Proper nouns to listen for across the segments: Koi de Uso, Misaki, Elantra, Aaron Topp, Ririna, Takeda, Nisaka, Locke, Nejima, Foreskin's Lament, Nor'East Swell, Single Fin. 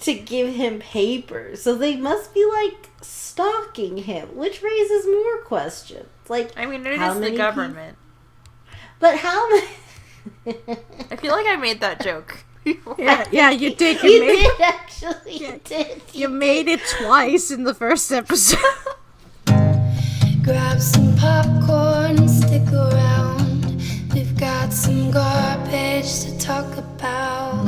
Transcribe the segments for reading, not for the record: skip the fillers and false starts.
to give him papers. So they must be, like, stalking him, which raises more questions. Like, I mean, it is the government. But how many... I feel like I made that joke before. Yeah, you did. You did. You made it twice in the first episode. Grab some popcorn and stick around. We've got some garbage to talk about.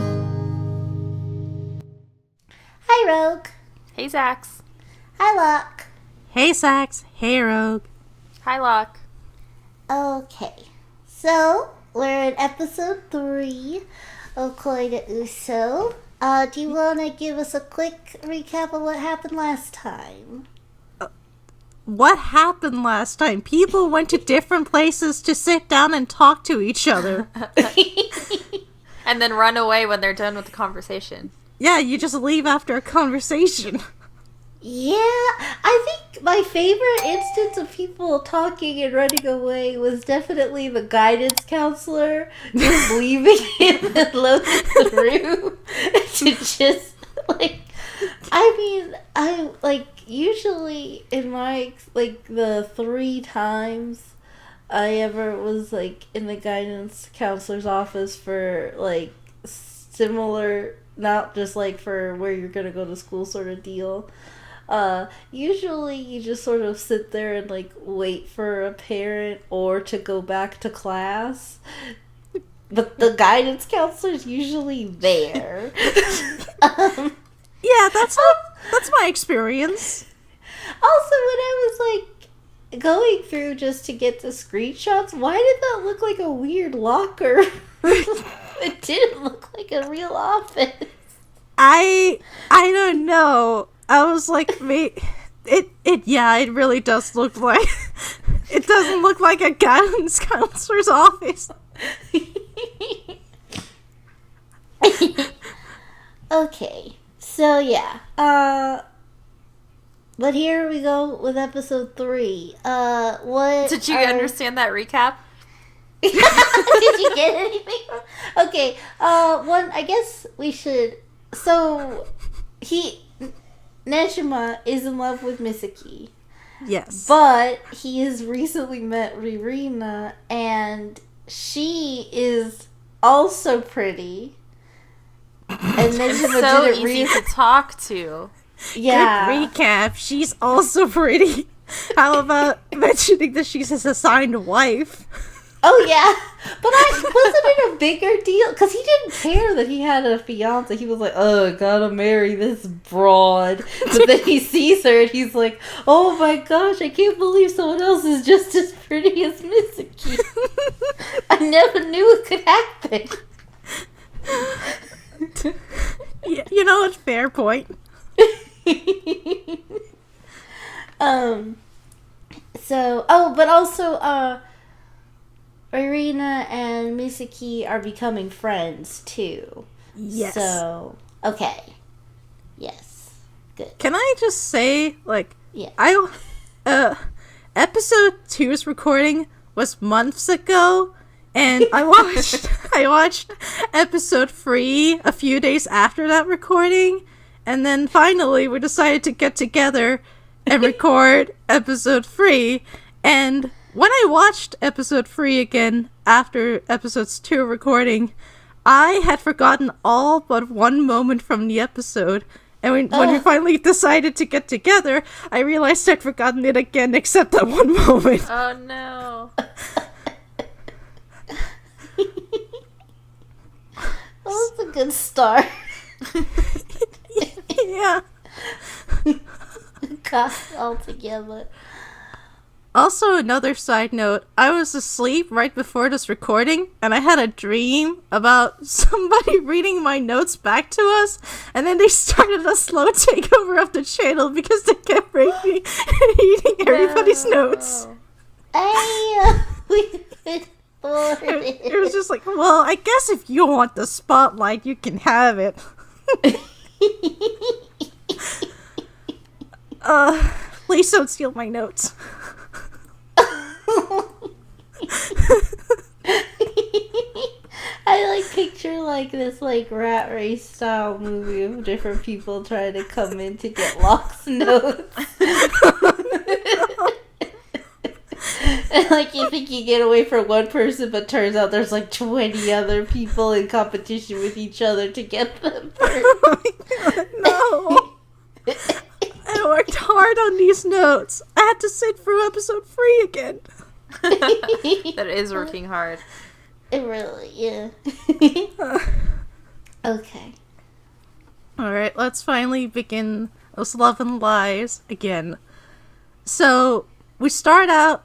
Hi, Rogue. Hey, Zax. Hi, Locke. Hey, Zax. Hey, Rogue. Hi, Locke. Okay, so we're in episode 3 of Koi de Uso. Do you want to give us a quick recap of what happened last time? What happened last time? People went to different places to sit down and talk to each other. And then run away when they're done with the conversation. Yeah, you just leave after a conversation. Yeah, I think my favorite instance of people talking and running away was definitely the guidance counselor just leaving him in the room to just, like, I mean, I, like, usually in my, like, the 3 times I ever was, like, in the guidance counselor's office for, like, similar, not just, like, for where you're gonna go to school sort of deal. Usually you just sort of sit there and, like, wait for a parent or to go back to class. But the guidance counselor's usually there. Yeah, that's my experience. Also, when I was, like, going through just to get the screenshots, why did that look like a weird locker? It didn't look like a real office. I don't know. I was like, it really does look like, it doesn't look like a guidance counselor's office. Okay, so yeah, but here we go with episode 3. What? Did you understand that recap? Did you get anything? Okay, one, I guess we should, so, Nejima is in love with Misaki. Yes. But he has recently met Ririna, and she is also pretty. And Nejima so didn't easy to talk to. Yeah. Good recap. She's also pretty. How about mentioning that she's his assigned wife? Oh, yeah. But wasn't it a bigger deal? Because he didn't care that he had a fiance. He was like, oh, gotta marry this broad. But then he sees her and he's like, oh my gosh, I can't believe someone else is just as pretty as Misaki. I never knew it could happen. Yeah, you know what? Fair point. But also, Ririna and Misaki are becoming friends, too. Yes. So, okay. Yes. Good. Can I just say, like, yeah. Episode 2's recording was months ago, and I watched episode 3 a few days after that recording, and then finally we decided to get together and record episode 3, and... When I watched episode 3 again after episodes 2 recording, I had forgotten all but one moment from the episode. And when we finally decided to get together, I realized I'd forgotten it again except that one moment. Oh no. That was a good start. Yeah. Got it all together. Also, another side note, I was asleep right before this recording, and I had a dream about somebody reading my notes back to us, and then they started a slow takeover of the channel because they kept breaking and eating everybody's notes. It was just like, well, I guess if you want the spotlight, you can have it. Please don't steal my notes. I like picture like this like rat race style movie of different people trying to come in to get Locke's notes. And like you think you get away from one person, but turns out there's like 20 other people in competition with each other to get them first. Oh my God, no. I worked hard on these notes. I had to sit through episode 3 again. That is working hard. It really, yeah. Okay. Alright, let's finally begin those love and lies again. So, we start out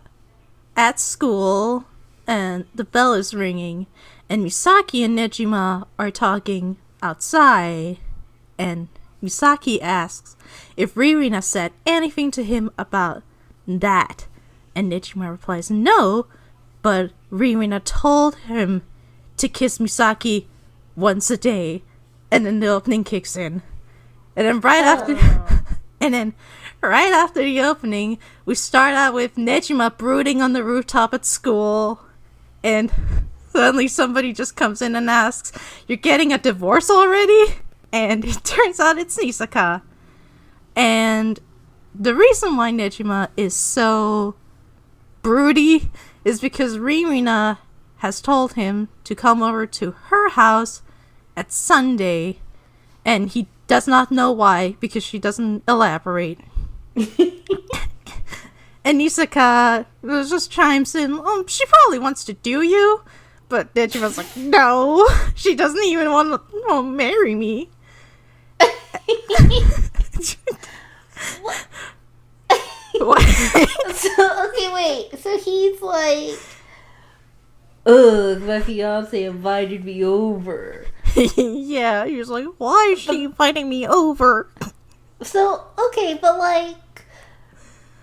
at school, and the bell is ringing, and Misaki and Nejima are talking outside, and Misaki asks if Ririna said anything to him about that, and Nejima replies no, but Ririna told him to kiss Misaki once a day, and then the opening kicks in, and then right after the opening, we start out with Nejima brooding on the rooftop at school, and suddenly somebody just comes in and asks, "You're getting a divorce already?" And it turns out it's Nisaka. And the reason why Nejima is so broody is because Ririna has told him to come over to her house at Sunday. And he does not know why, because she doesn't elaborate. And Nisaka just chimes in, she probably wants to do you. But Nejima's like, no, she doesn't even want to marry me. What? What? So, okay, wait. So he's like, ugh, my fiance invited me over. Yeah, he was like, why is she inviting me over? So, okay, but like,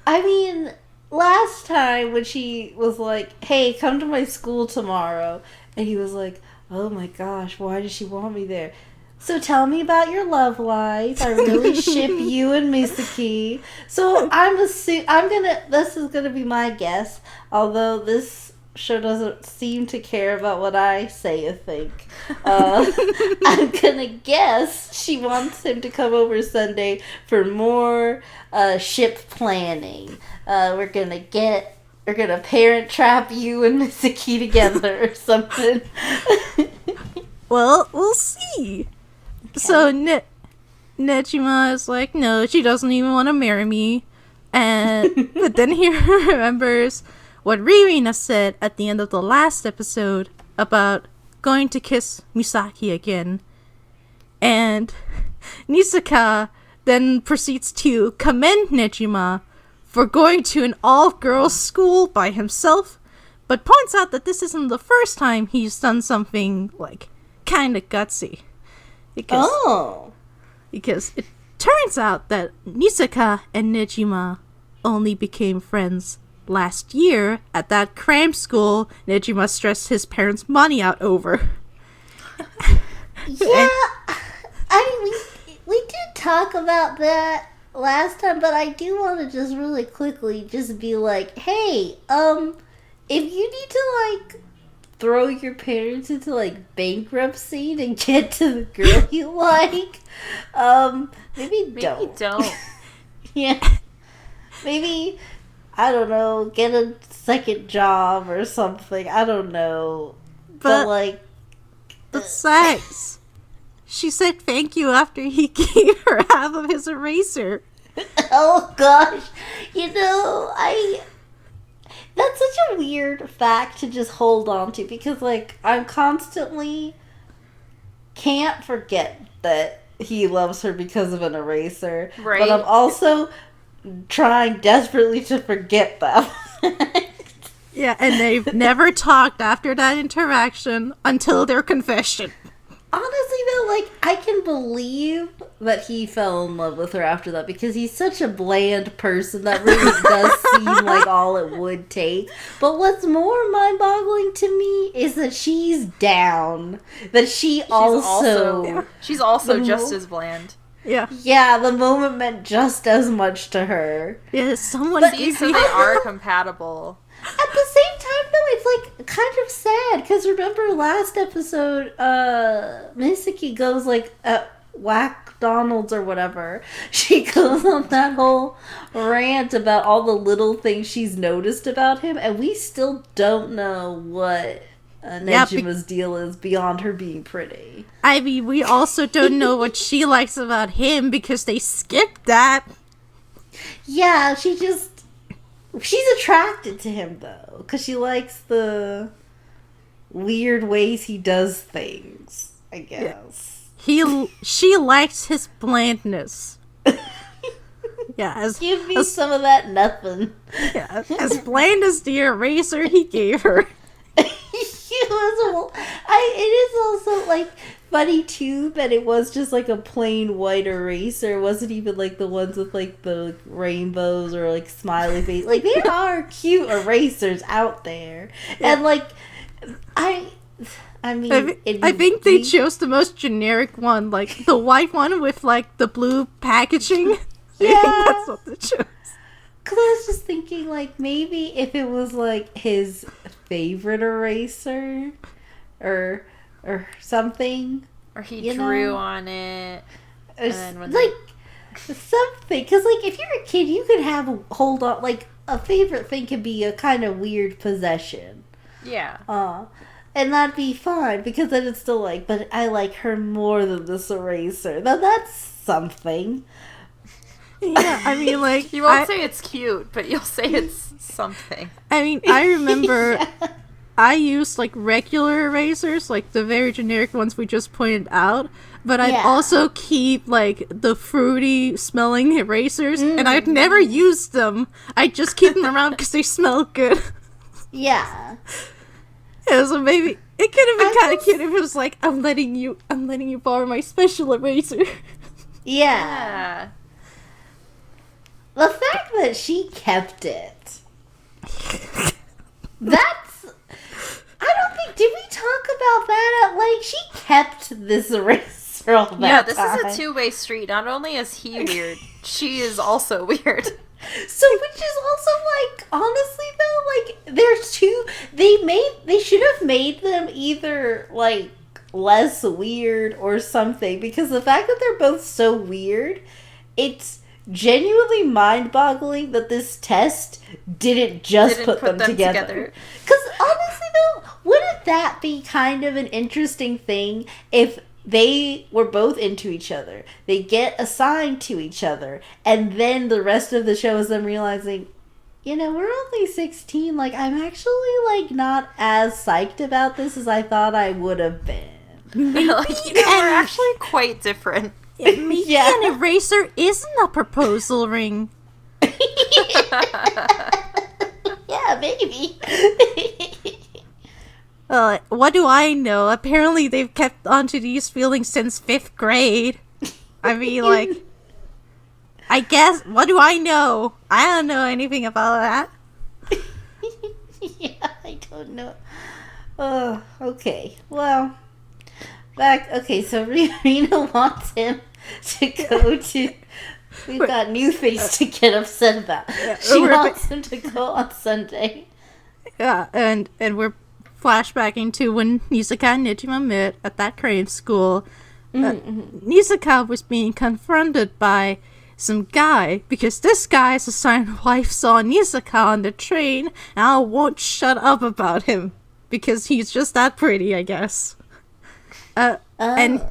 I mean, last time when she was like, hey, come to my school tomorrow, and he was like, oh my gosh, why does she want me there? So tell me about your love lies. I really ship you and Misaki. So this is gonna be my guess, although this show doesn't seem to care about what I say or think. I'm gonna guess she wants him to come over Sunday for more ship planning. We're gonna parent trap you and Misaki together or something. Well, we'll see. Okay. So Nejima is like, no, she doesn't even want to marry me. But then he remembers what Ririna said at the end of the last episode about going to kiss Misaki again. And Nisaka then proceeds to commend Nejima for going to an all-girls school by himself, but points out that this isn't the first time he's done something like kind of gutsy. Because it turns out that Nisaka and Nejima only became friends last year at that cram school Nejima stressed his parents' money out over. Yeah, I mean, we did talk about that last time, but I do want to just really quickly just be like, hey, if you need to, like, throw your parents into, like, bankruptcy to get to the girl you like, maybe don't. Yeah. Maybe, I don't know, get a second job or something. I don't know. But like... besides, she said thank you after he gave her half of his eraser. Oh, gosh. You know, that's such a weird fact to just hold on to, because, like, I'm constantly can't forget that he loves her because of an eraser. Right. But I'm also trying desperately to forget that. Yeah, and they've never talked after that interaction until their confession. Honestly, though, like, I can believe that he fell in love with her after that, because he's such a bland person that really does seem like all it would take. But what's more mind-boggling to me is that she's down. That she's also just as bland. Yeah. Yeah, the moment meant just as much to her. Yeah, someone... But, so they are compatible. At the same time, it's like kind of sad because remember last episode, Misaki goes like whack Donald's or whatever. She goes on that whole rant about all the little things she's noticed about him, and we still don't know what Nejima's deal is beyond her being pretty. I mean, we also don't know what she likes about him because they skipped that. Yeah, she's attracted to him though, because she likes the weird ways he does things, I guess. She likes his blandness. Yeah, give me some of that nothing. Yeah, as bland as the eraser he gave her. It is also like funny too, but it was just like a plain white eraser. It wasn't even like the ones with like the rainbows or like smiley face. Like there are cute erasers out there, yeah. And like I think they chose the most generic one, like the white one with like the blue packaging. Yeah, that's what they chose. Because I was just thinking, like, maybe if it was, like, his favorite eraser or something. Or he drew on it. Or, and then like, something. Because, like, if you're a kid, you could hold on, like, a favorite thing could be a kind of weird possession. Yeah. And that'd be fine, because then it's still like, but I like her more than this eraser. Now, that's something. Yeah, I mean, like... You won't say it's cute, but you'll say it's something. I mean, I remember I used, like, regular erasers, like, the very generic ones we just pointed out, but I'd also keep, like, the fruity-smelling erasers, and I'd never use them. I'd just keep them around because they smell good. Yeah. Yeah, so maybe... It could have been kind of cute if it was like, I'm letting you borrow my special eraser. Yeah. The fact that she kept it. That's... I don't think... Did we talk about that? Like, she kept this eraser all that time. Yeah, this is a two-way street. Not only is he weird, she is also weird. So, which is also, like, honestly, though, like, there's two... They should have made them either, like, less weird or something. Because the fact that they're both so weird, it's... genuinely mind-boggling that this test didn't put them together. Because honestly though, wouldn't that be kind of an interesting thing if they were both into each other, they get assigned to each other, and then the rest of the show is them realizing, you know, we're only 16, like I'm actually like not as psyched about this as I thought I would have been. Like, you know, we're actually quite different. Maybe an eraser isn't a proposal ring. Yeah, maybe. What do I know? Apparently they've kept onto these feelings since 5th grade. I mean, like... I guess... What do I know? I don't know anything about that. Yeah, I don't know. Okay. Well... so Ririna wants him to go to... We've got new things to get upset about. Yeah, she wants him to go on Sunday. Yeah, and we're flashbacking to when Nisaka and Nejima met at that crane school. Nisaka was being confronted by some guy, because this guy's assigned wife saw Nisaka on the train, and I won't shut up about him, because he's just that pretty, I guess. And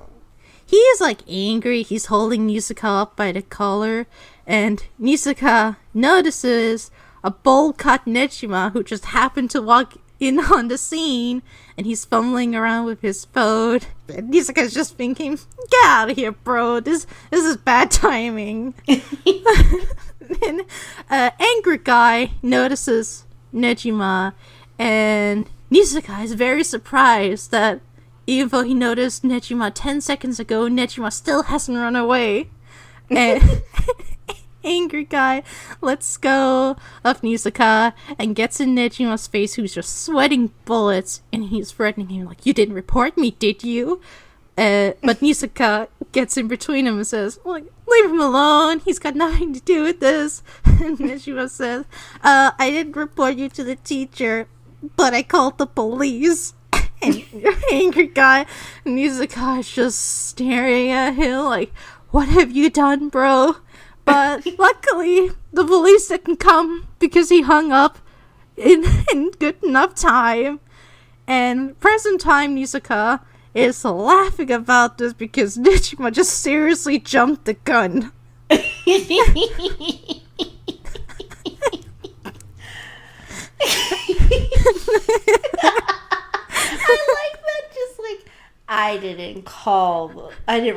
he is, like, angry. He's holding Nisaka up by the collar, and Nisaka notices a bowl-cut Nejima who just happened to walk in on the scene, and he's fumbling around with his phone. And Nisaka's just thinking, get out of here, bro. This is bad timing. Then angry guy notices Nejima, and Nisaka is very surprised that even though he noticed Nejima 10 seconds ago, Nejima still hasn't run away. And angry guy lets go of Nisaka and gets in Nejima's face, who's just sweating bullets, and he's threatening him like, you didn't report me, did you? But Nisaka gets in between him and says, like, leave him alone, he's got nothing to do with this. And Nejima says, I didn't report you to the teacher. but I called the police. And your angry guy, Nisaka, is just staring at him like, what have you done, bro? But luckily, the police didn't come because he hung up in good enough time. And present time, Nisaka is laughing about this because Nejima just seriously jumped the gun. I like that, just like, I didn't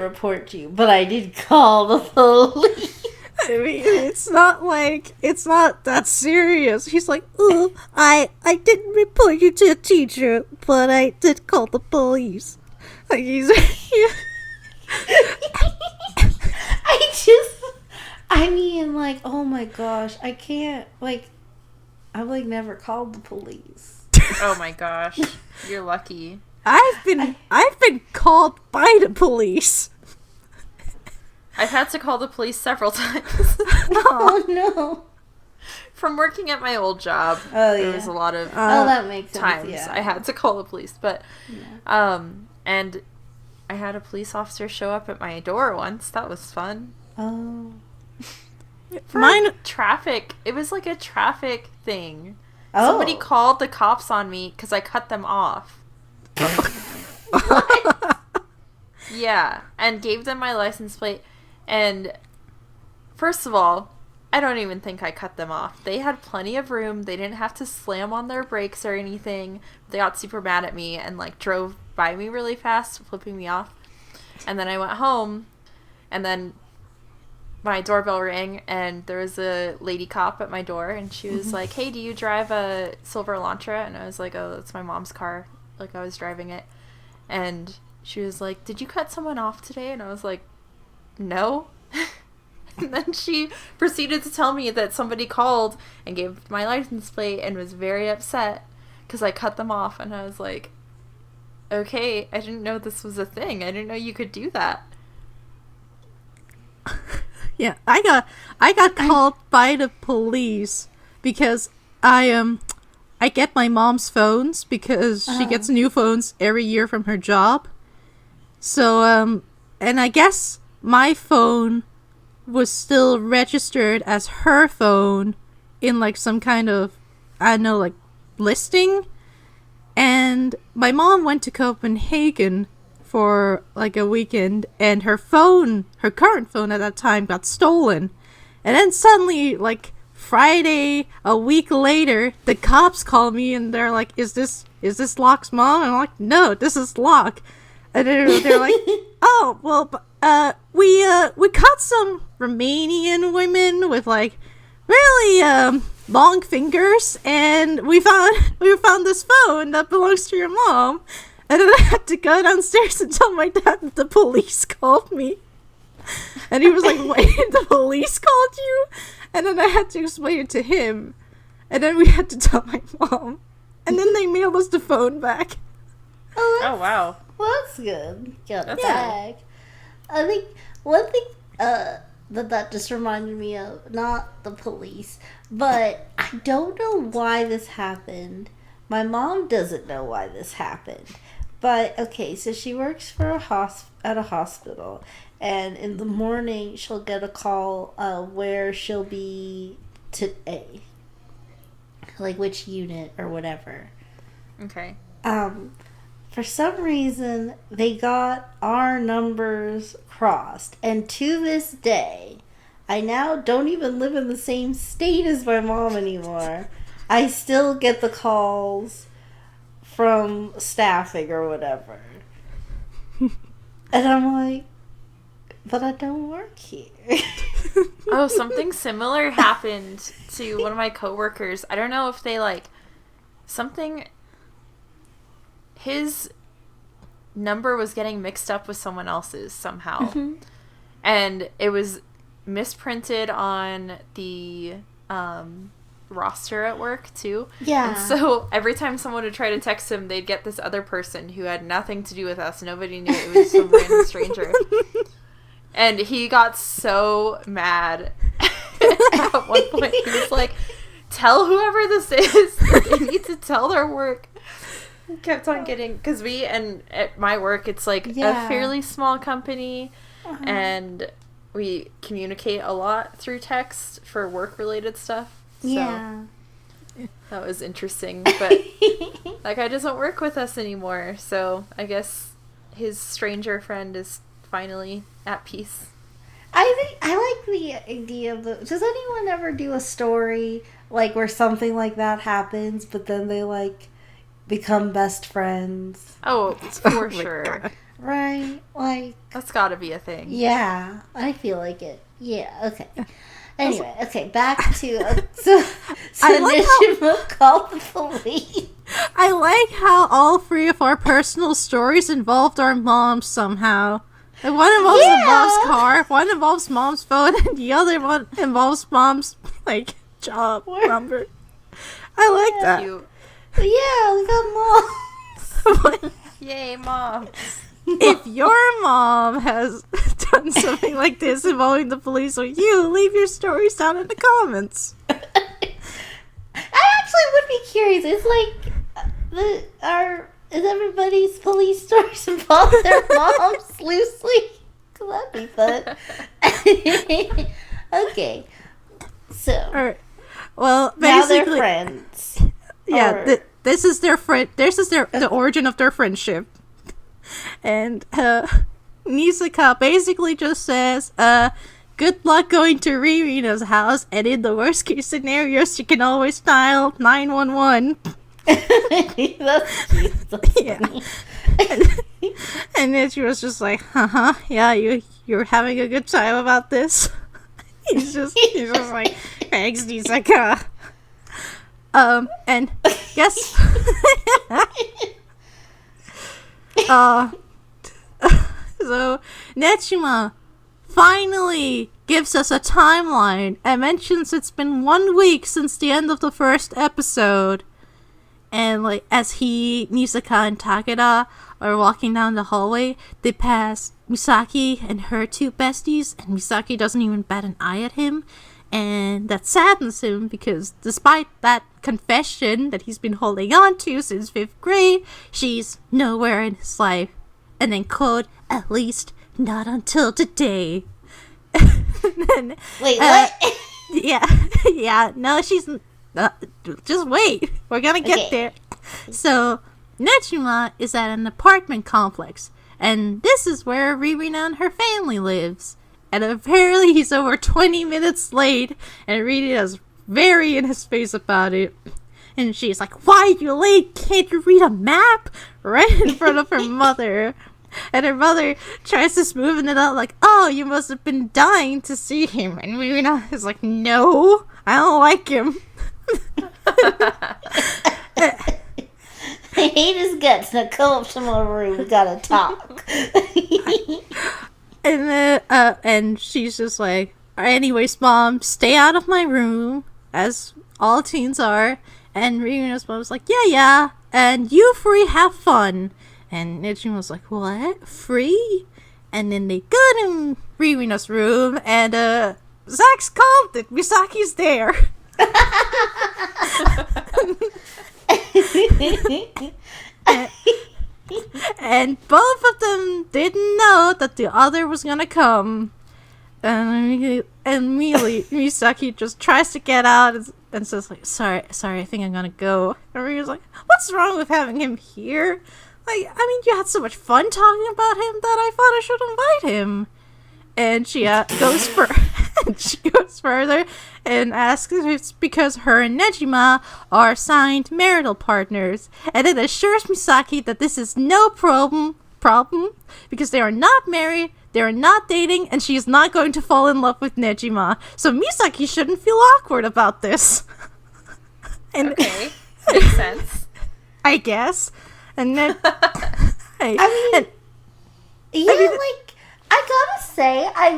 report to you, but I did call the police. I mean, it's not that serious. He's like, ooh, I didn't report you to a teacher, but I did call the police. Like, he's I mean, oh my gosh, I can't, I've, never called the police. Oh my gosh, you're lucky. I've been called by the police. I've had to call the police several times. Oh no! From working at my old job, there was a lot of that makes times sense, yeah. I had to call the police, but and I had a police officer show up at my door once. That was fun. Oh, traffic. It was like a traffic thing. Oh. Somebody called the cops on me because I cut them off. What? Yeah, and gave them my license plate. And first of all, I don't even think I cut them off. They had plenty of room. They didn't have to slam on their brakes or anything. They got super mad at me and drove by me really fast, flipping me off. And then I went home, and then my doorbell rang, and there was a lady cop at my door, and she was like, hey, do you drive a silver Elantra? And I was like, oh, that's my mom's car. I was driving it. And she was like, did you cut someone off today? And I was like, no. And then she proceeded to tell me that somebody called and gave my license plate and was very upset because I cut them off. And I was like, okay, I didn't know this was a thing. I didn't know you could do that. Yeah, I got called by the police because I get my mom's phones because she gets new phones every year from her job. So, and I guess my phone was still registered as her phone in, some kind of, listing. And my mom went to Copenhagen for, a weekend, and her current phone at that time, got stolen. And then suddenly, Friday, a week later, the cops call me, and they're like, is this Locke's mom? And I'm like, no, this is Locke. And they're like, oh, well, we caught some Romanian women with, really, long fingers, and we found this phone that belongs to your mom. And then I had to go downstairs and tell my dad that the police called me. And he was like, wait, the police called you? And then I had to explain it to him. And then we had to tell my mom. And then they mailed us the phone back. Oh, wow. Well, that's good. Got it back. I think one thing that just reminded me of, not the police, but I don't know why this happened. My mom doesn't know why this happened. But, okay, so she works for at a hospital. And in the morning, she'll get a call where she'll be today. Which unit or whatever. Okay. For some reason, they got our numbers crossed. And to this day, I now don't even live in the same state as my mom anymore. I still get the calls from staffing or whatever. And I'm like, but I don't work here. Oh, something similar happened to one of my coworkers. I don't know if they, his number was getting mixed up with someone else's somehow. Mm-hmm. And it was misprinted on the, roster at work too. Yeah. And so every time someone would try to text him, they'd get this other person who had nothing to do with us. Nobody knew. It was some random stranger. And he got so mad at one point. He was like, tell whoever this is that they need to tell their work. We kept on getting, because we, and at my work, it's like a fairly small company, and we communicate a lot through text for work-related stuff. So that was interesting, but that guy doesn't work with us anymore, so I guess his stranger friend is finally at peace. I like the idea of the... Does anyone ever do a story, like, where something like that happens, but then they, like, become best friends? Oh, for sure. Right? Like... That's gotta be a thing. Yeah. I feel like it. Yeah, okay. Anyway, okay, back to... So Nejima called the police. I like how all three of our personal stories involved our moms somehow. Like one involves mom's car, one involves mom's phone, and the other one involves mom's, like, job number. I like that. Yeah, we got moms. Yay, moms. If your mom has done something like this involving the police or you, leave your stories down in the comments. I actually would be curious. It's like, is everybody's police stories involve their moms loosely? That'd be fun. Okay. So. All right. Well, now they're friends. Yeah, this is their friend. This is the origin of their friendship. And Nisaka basically just says, good luck going to Ririna's house, and in the worst case scenarios, you can always dial 911. That's cute. That's funny. And then she was just like, yeah, you're having a good time about this. He's just like, thanks, Nisaka. And yes. So Nejima finally gives us a timeline and mentions it's been 1 week since the end of the first episode. And, like, as Nisaka and Takeda are walking down the hallway, they pass Misaki and her two besties, and Misaki doesn't even bat an eye at him. And that saddens him, because despite that confession that he's been holding on to since 5th grade, she's nowhere in his life. And then, quote, at least not until today. Then, wait, what? Yeah, no, she's... just wait. We're gonna get there. So, Nejima is at an apartment complex, and this is where Ririna and her family lives. And apparently he's over 20 minutes late, and Ririna's very in his face about it. And she's like, why are you late? Can't you read a map? Right in front of her mother. And her mother tries to smoothen it out, like, oh, you must have been dying to see him. And Ririna is like, no, I don't like him. I hate his guts. Now come up to my room. We gotta talk. And then, and she's just like, anyways, mom, stay out of my room, as all teens are. And Ririna's mom's like, yeah, and you free, have fun. And Nijima's like, what? Free? And then they go to Ririna's room, and Zach's called it. Misaki's there. and both of them didn't know that the other was gonna come, and immediately Misaki just tries to get out and says, like, sorry, I think I'm gonna go. And Rina's like, what's wrong with having him here? Like, I mean, you had so much fun talking about him that I thought I should invite him. And she goes further and asks if it's because her and Nejima are signed marital partners, and then assures Misaki that this is no problem because they are not married, they are not dating, and she is not going to fall in love with Nejima. So Misaki shouldn't feel awkward about this. And okay, makes sense, I guess. And then, I gotta say, I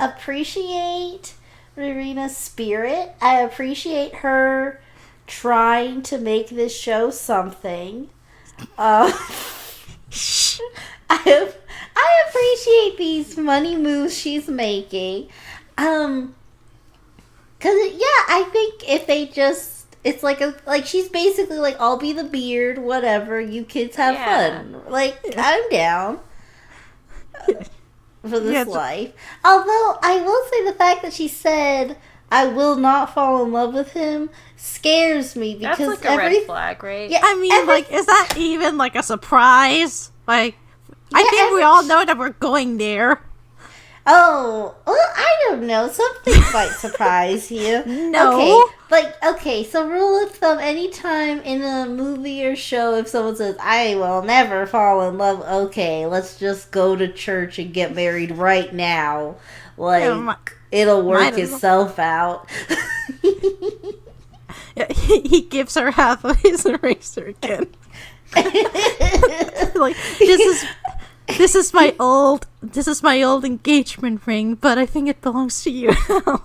appreciate Ririna's spirit. I appreciate her trying to make this show something. I appreciate these money moves she's making. Cause I think if they just, it's like a, like she's basically like, I'll be the beard, whatever. You kids have fun. Like I'm down for this life. Although I will say the fact that she said, I will not fall in love with him scares me because that's like a red flag, right? Yeah, I mean, like, is that even like a surprise? Like, I think we all know that we're going there. Oh, well, I don't know. Something might surprise you. No. Okay, so rule of thumb, anytime in a movie or show, if someone says, I will never fall in love, okay, let's just go to church and get married right now. Like, it'll work itself out. He gives her half of his eraser again. Like, this is my old engagement ring, but I think it belongs to you now.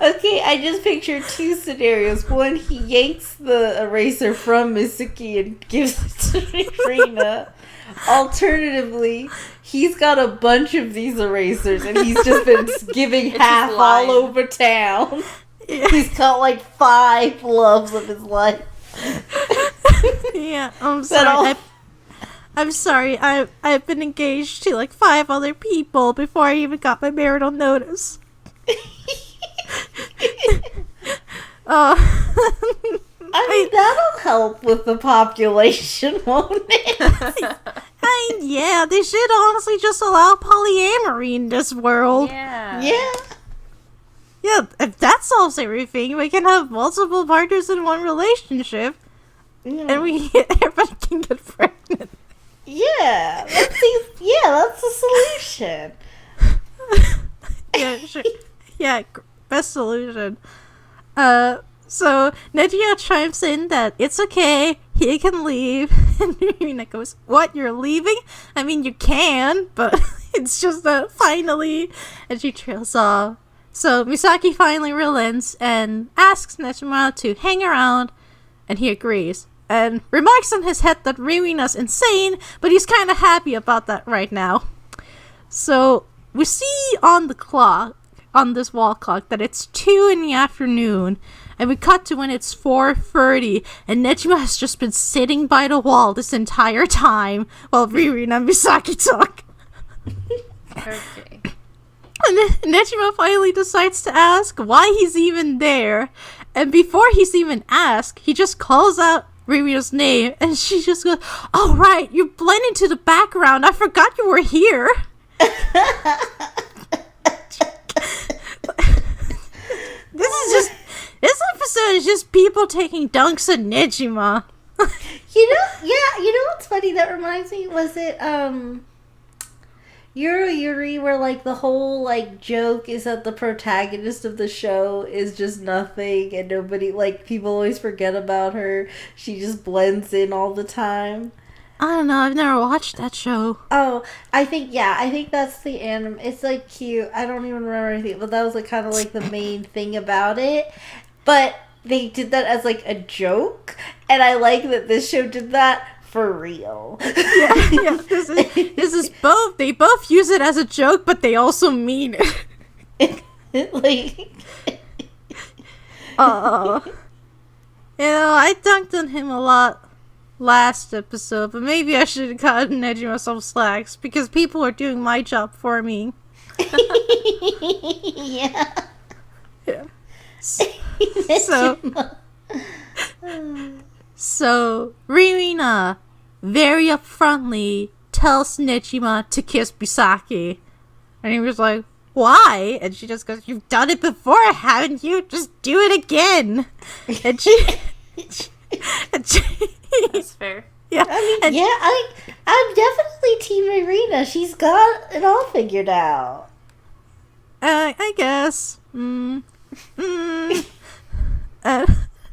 Okay, I just picture two scenarios. One, he yanks the eraser from Misaki and gives it to Ririna. Alternatively, he's got a bunch of these erasers and he's just been giving half all over town. Yeah. He's got like 5 loves of his life. Yeah, I'm sorry. I've been engaged to like 5 other people before I even got my marital notice. I mean, that'll help with the population, won't it? Yeah, they should honestly just allow polyamory in this world. Yeah. Yeah, if that solves everything, we can have multiple partners in one relationship, and everybody can get pregnant. Yeah, that's the solution. Yeah, sure. Yeah, best solution. So Nejima chimes in that it's okay, he can leave, and Ririna goes, "What? You're leaving? I mean, you can, but it's just that finally," and she trails off. So Misaki finally relents and asks Nejima to hang around, and he agrees, and remarks in his head that Ririna's insane, but he's kind of happy about that right now. So we see on the clock, on this wall clock, that it's 2 in the afternoon, and we cut to when it's 4:30, and Nejima has just been sitting by the wall this entire time while Ririna and Misaki talk. Okay. And Nejima finally decides to ask why he's even there. And before he's even asked, he just calls out Ririna's name. And she just goes, "Oh, right, you blend into the background. I forgot you were here." This episode is just people taking dunks at Nejima. You know what's funny? That reminds me. Was it, Yuri, where like the whole like joke is that the protagonist of the show is just nothing and nobody, like, people always forget about her. She just blends in all the time. I don't know, I've never watched that show. Oh, I think that's the anime. It's like cute. I don't even remember anything, but that was like kind of like the main thing about it. But they did that as like a joke, and I like that this show did that. For real. Yeah, this is both. They both use it as a joke, but they also mean it. I dunked on him a lot last episode, but maybe I should have gotten Nejima some slacks because people are doing my job for me. Yeah. So, Ririna, very upfrontly, tells Nejima to kiss Misaki. And he was like, "Why?" And she just goes, "You've done it before, haven't you? Just do it again." And she... That's fair. Yeah, I mean, I'm definitely Team Ririna. She's got it all figured out. I guess.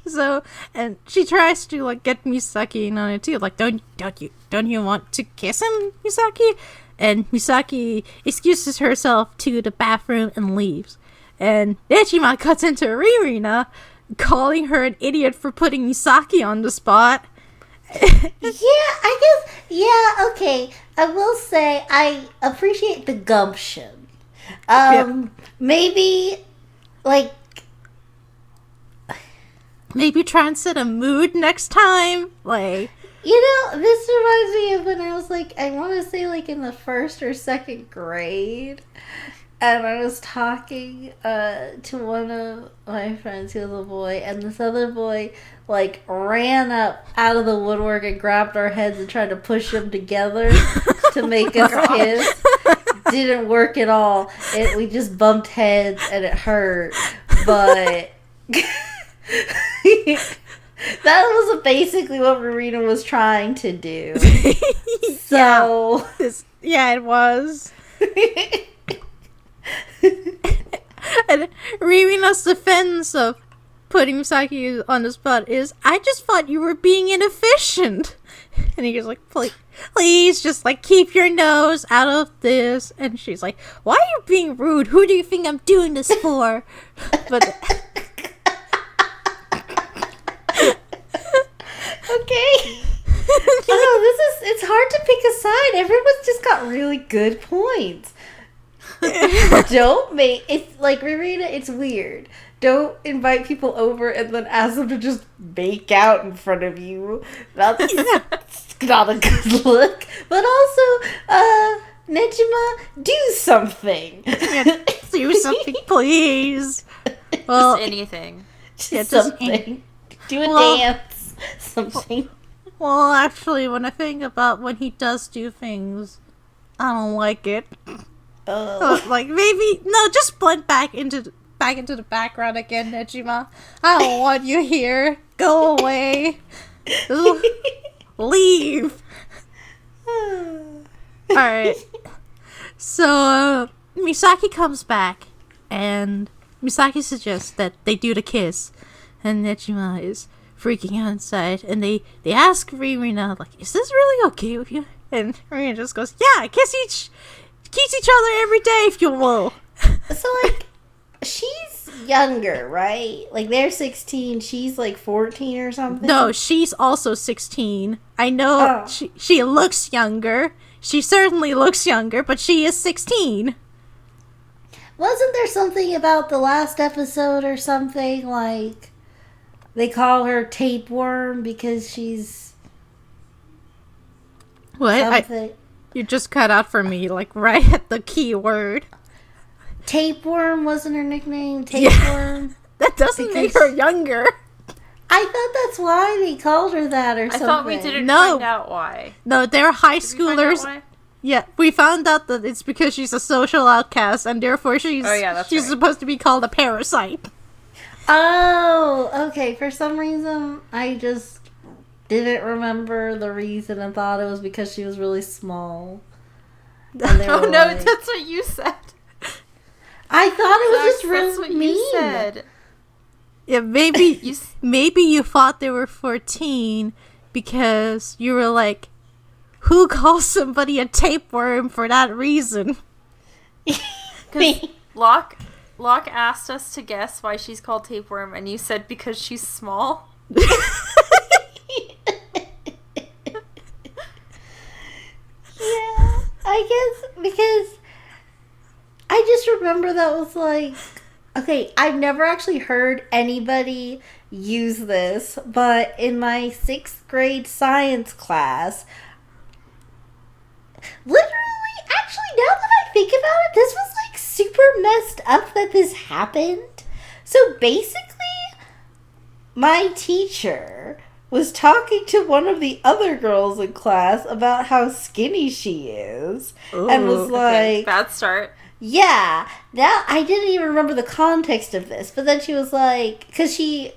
So, and she tries to, like, get Misaki in on it too. Like, don't you want to kiss him, Misaki? And Misaki excuses herself to the bathroom and leaves. And Nejima cuts into Ririna, calling her an idiot for putting Misaki on the spot. Okay. I will say I appreciate the gumption. Maybe Like... Maybe try and set a mood next time. Like... You know, this reminds me of when I was like, I want to say like in the 1st or 2nd grade. And I was talking to one of my friends who was a boy, and this other boy, like, ran up out of the woodwork and grabbed our heads and tried to push them together to make us kiss. Didn't work at all. We just bumped heads, and it hurt. But that was basically what Ririna was trying to do. So... Yeah, it was. And Ririna's defense of putting Misaki on the spot is, I just thought you were being inefficient. And he goes like, please just like keep your nose out of this. And she's like, why are you being rude? Who do you think I'm doing this for? But okay. Oh, it's hard to pick a side. Everyone's just got really good points. Don't make it's like Ririna, it's weird. Don't invite people over and then ask them to just make out in front of you. That's not a good look. But also, Nejima, do something. Yeah, do something, please. Well, just anything. Just something. Do a dance. Something. Well, actually, when I think about when he does do things, I don't like it. Like maybe no, just blend back into the background again, Nejima. I don't want you here. Go away. Leave. Alright. So Misaki comes back, and Misaki suggests that they do the kiss, and Nejima is freaking out inside, and they ask Ririna, like, is this really okay with you? And Ririna just goes, yeah, kiss each other every day if you will. So, like, she's younger, right? Like, they're 16, she's, like, 14 or something? No, she's also 16. I know she looks younger. She certainly looks younger, but she is 16. Wasn't there something about the last episode or something, like, they call her tapeworm because she's... What? Something... You just cut out for me, like, right at the key word. Tapeworm wasn't her nickname. Tapeworm. Yeah. That doesn't make her younger. I thought that's why they called her that or something. I thought we didn't find out why. No, they're high schoolers. Yeah, we found out that it's because she's a social outcast, and therefore she's supposed to be called a parasite. Oh, okay. For some reason, I just... didn't remember the reason and thought it was because she was really small. Oh no, that's what you said. I thought it was just really mean. You said. Yeah, maybe maybe you thought they were 14 because you were like, who calls somebody a tapeworm for that reason? Locke asked us to guess why she's called tapeworm, and you said because she's small. Yeah, I guess because I just remember that was like, okay, I've never actually heard anybody use this, but in my 6th grade science class, literally, actually, now that I think about it, this was like super messed up that this happened. So basically, my teacher... was talking to one of the other girls in class about how skinny she is. Ooh, and was like... Okay, bad start. Yeah. Now, I didn't even remember the context of this, but then she was like... Because she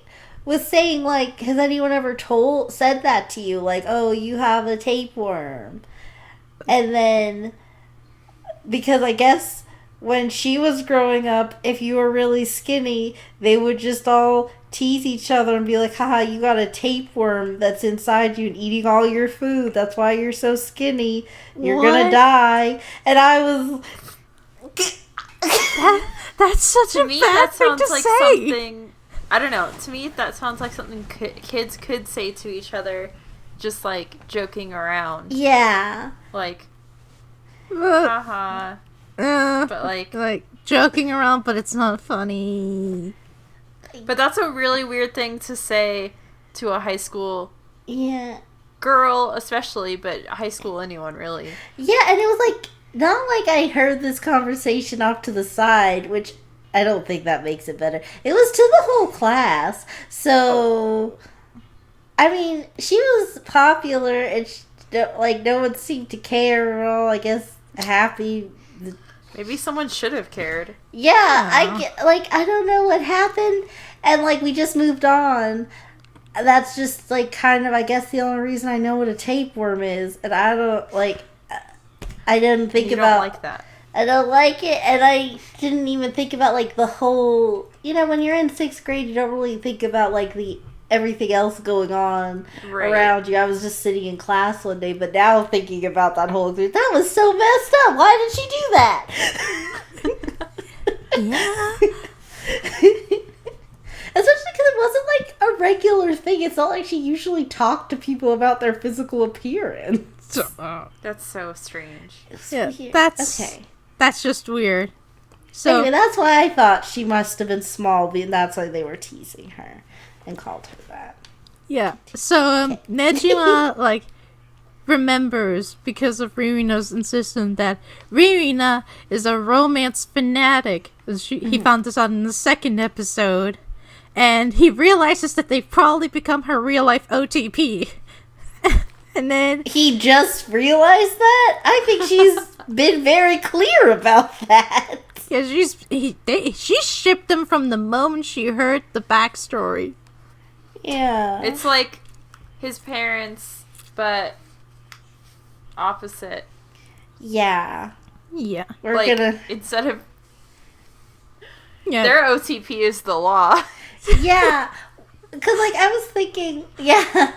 was saying, like, has anyone ever said that to you? Like, oh, you have a tapeworm. And then... Because I guess when she was growing up, if you were really skinny, they would just all... tease each other and be like, haha, you got a tapeworm that's inside you and eating all your food. That's why you're so skinny. You're gonna die. And I was... that's such a bad thing to say. Something, I don't know. To me, that sounds like something kids could say to each other, just, like, joking around. Yeah. Like, haha. But like joking around, but it's not funny. But that's a really weird thing to say to a high school girl, especially, but high school anyone really. Yeah, and it was like not like I heard this conversation off to the side, which I don't think that makes it better. It was to the whole class. So, I mean, she was popular and she, like no one seemed to care. We're all, I guess, happy. Maybe someone should have cared. Yeah, I don't know what happened, and like we just moved on. That's just like kind of, I guess, the only reason I know what a tapeworm is, and I don't like. I didn't think about. You don't like that. I don't like it, and I didn't even think about like the whole. You know, when you're in sixth grade, you don't really think about like the everything else going on around you. I was just sitting in class one day, but now thinking about that whole thing, that was so messed up. Why did she do that? Especially because it wasn't like a regular thing. It's not like she usually talked to people about their physical appearance. That's so strange. Yeah, that's just weird. So anyway, that's why I thought she must have been small, and that's why they were teasing her. And called her that. Yeah. So, Nejima, like, remembers because of Ririna's insistence that Ririna is a romance fanatic. He found this out in the second episode. And he realizes that they've probably become her real-life OTP. And then... He just realized that? I think she's been very clear about that. Yeah, she shipped them from the moment she heard the backstory. Yeah. It's like his parents, but opposite. Yeah. Yeah. We're like, gonna... Instead of... Yeah. Their OTP is the law. Yeah. Because, like, I was thinking... Yeah.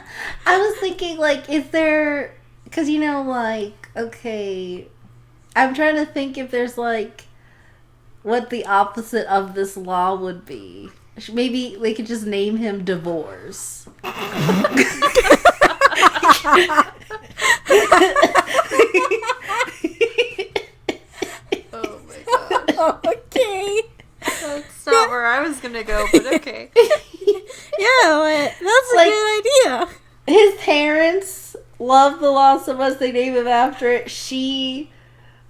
I was thinking, like, is there... Because, you know, like, okay... I'm trying to think if there's, like... what the opposite of this law would be. Maybe we could just name him Divorce. Oh my god. Okay. That's not where I was gonna go, but okay. Yeah, that's like, a good idea. His parents love the law so much they name him after it. She...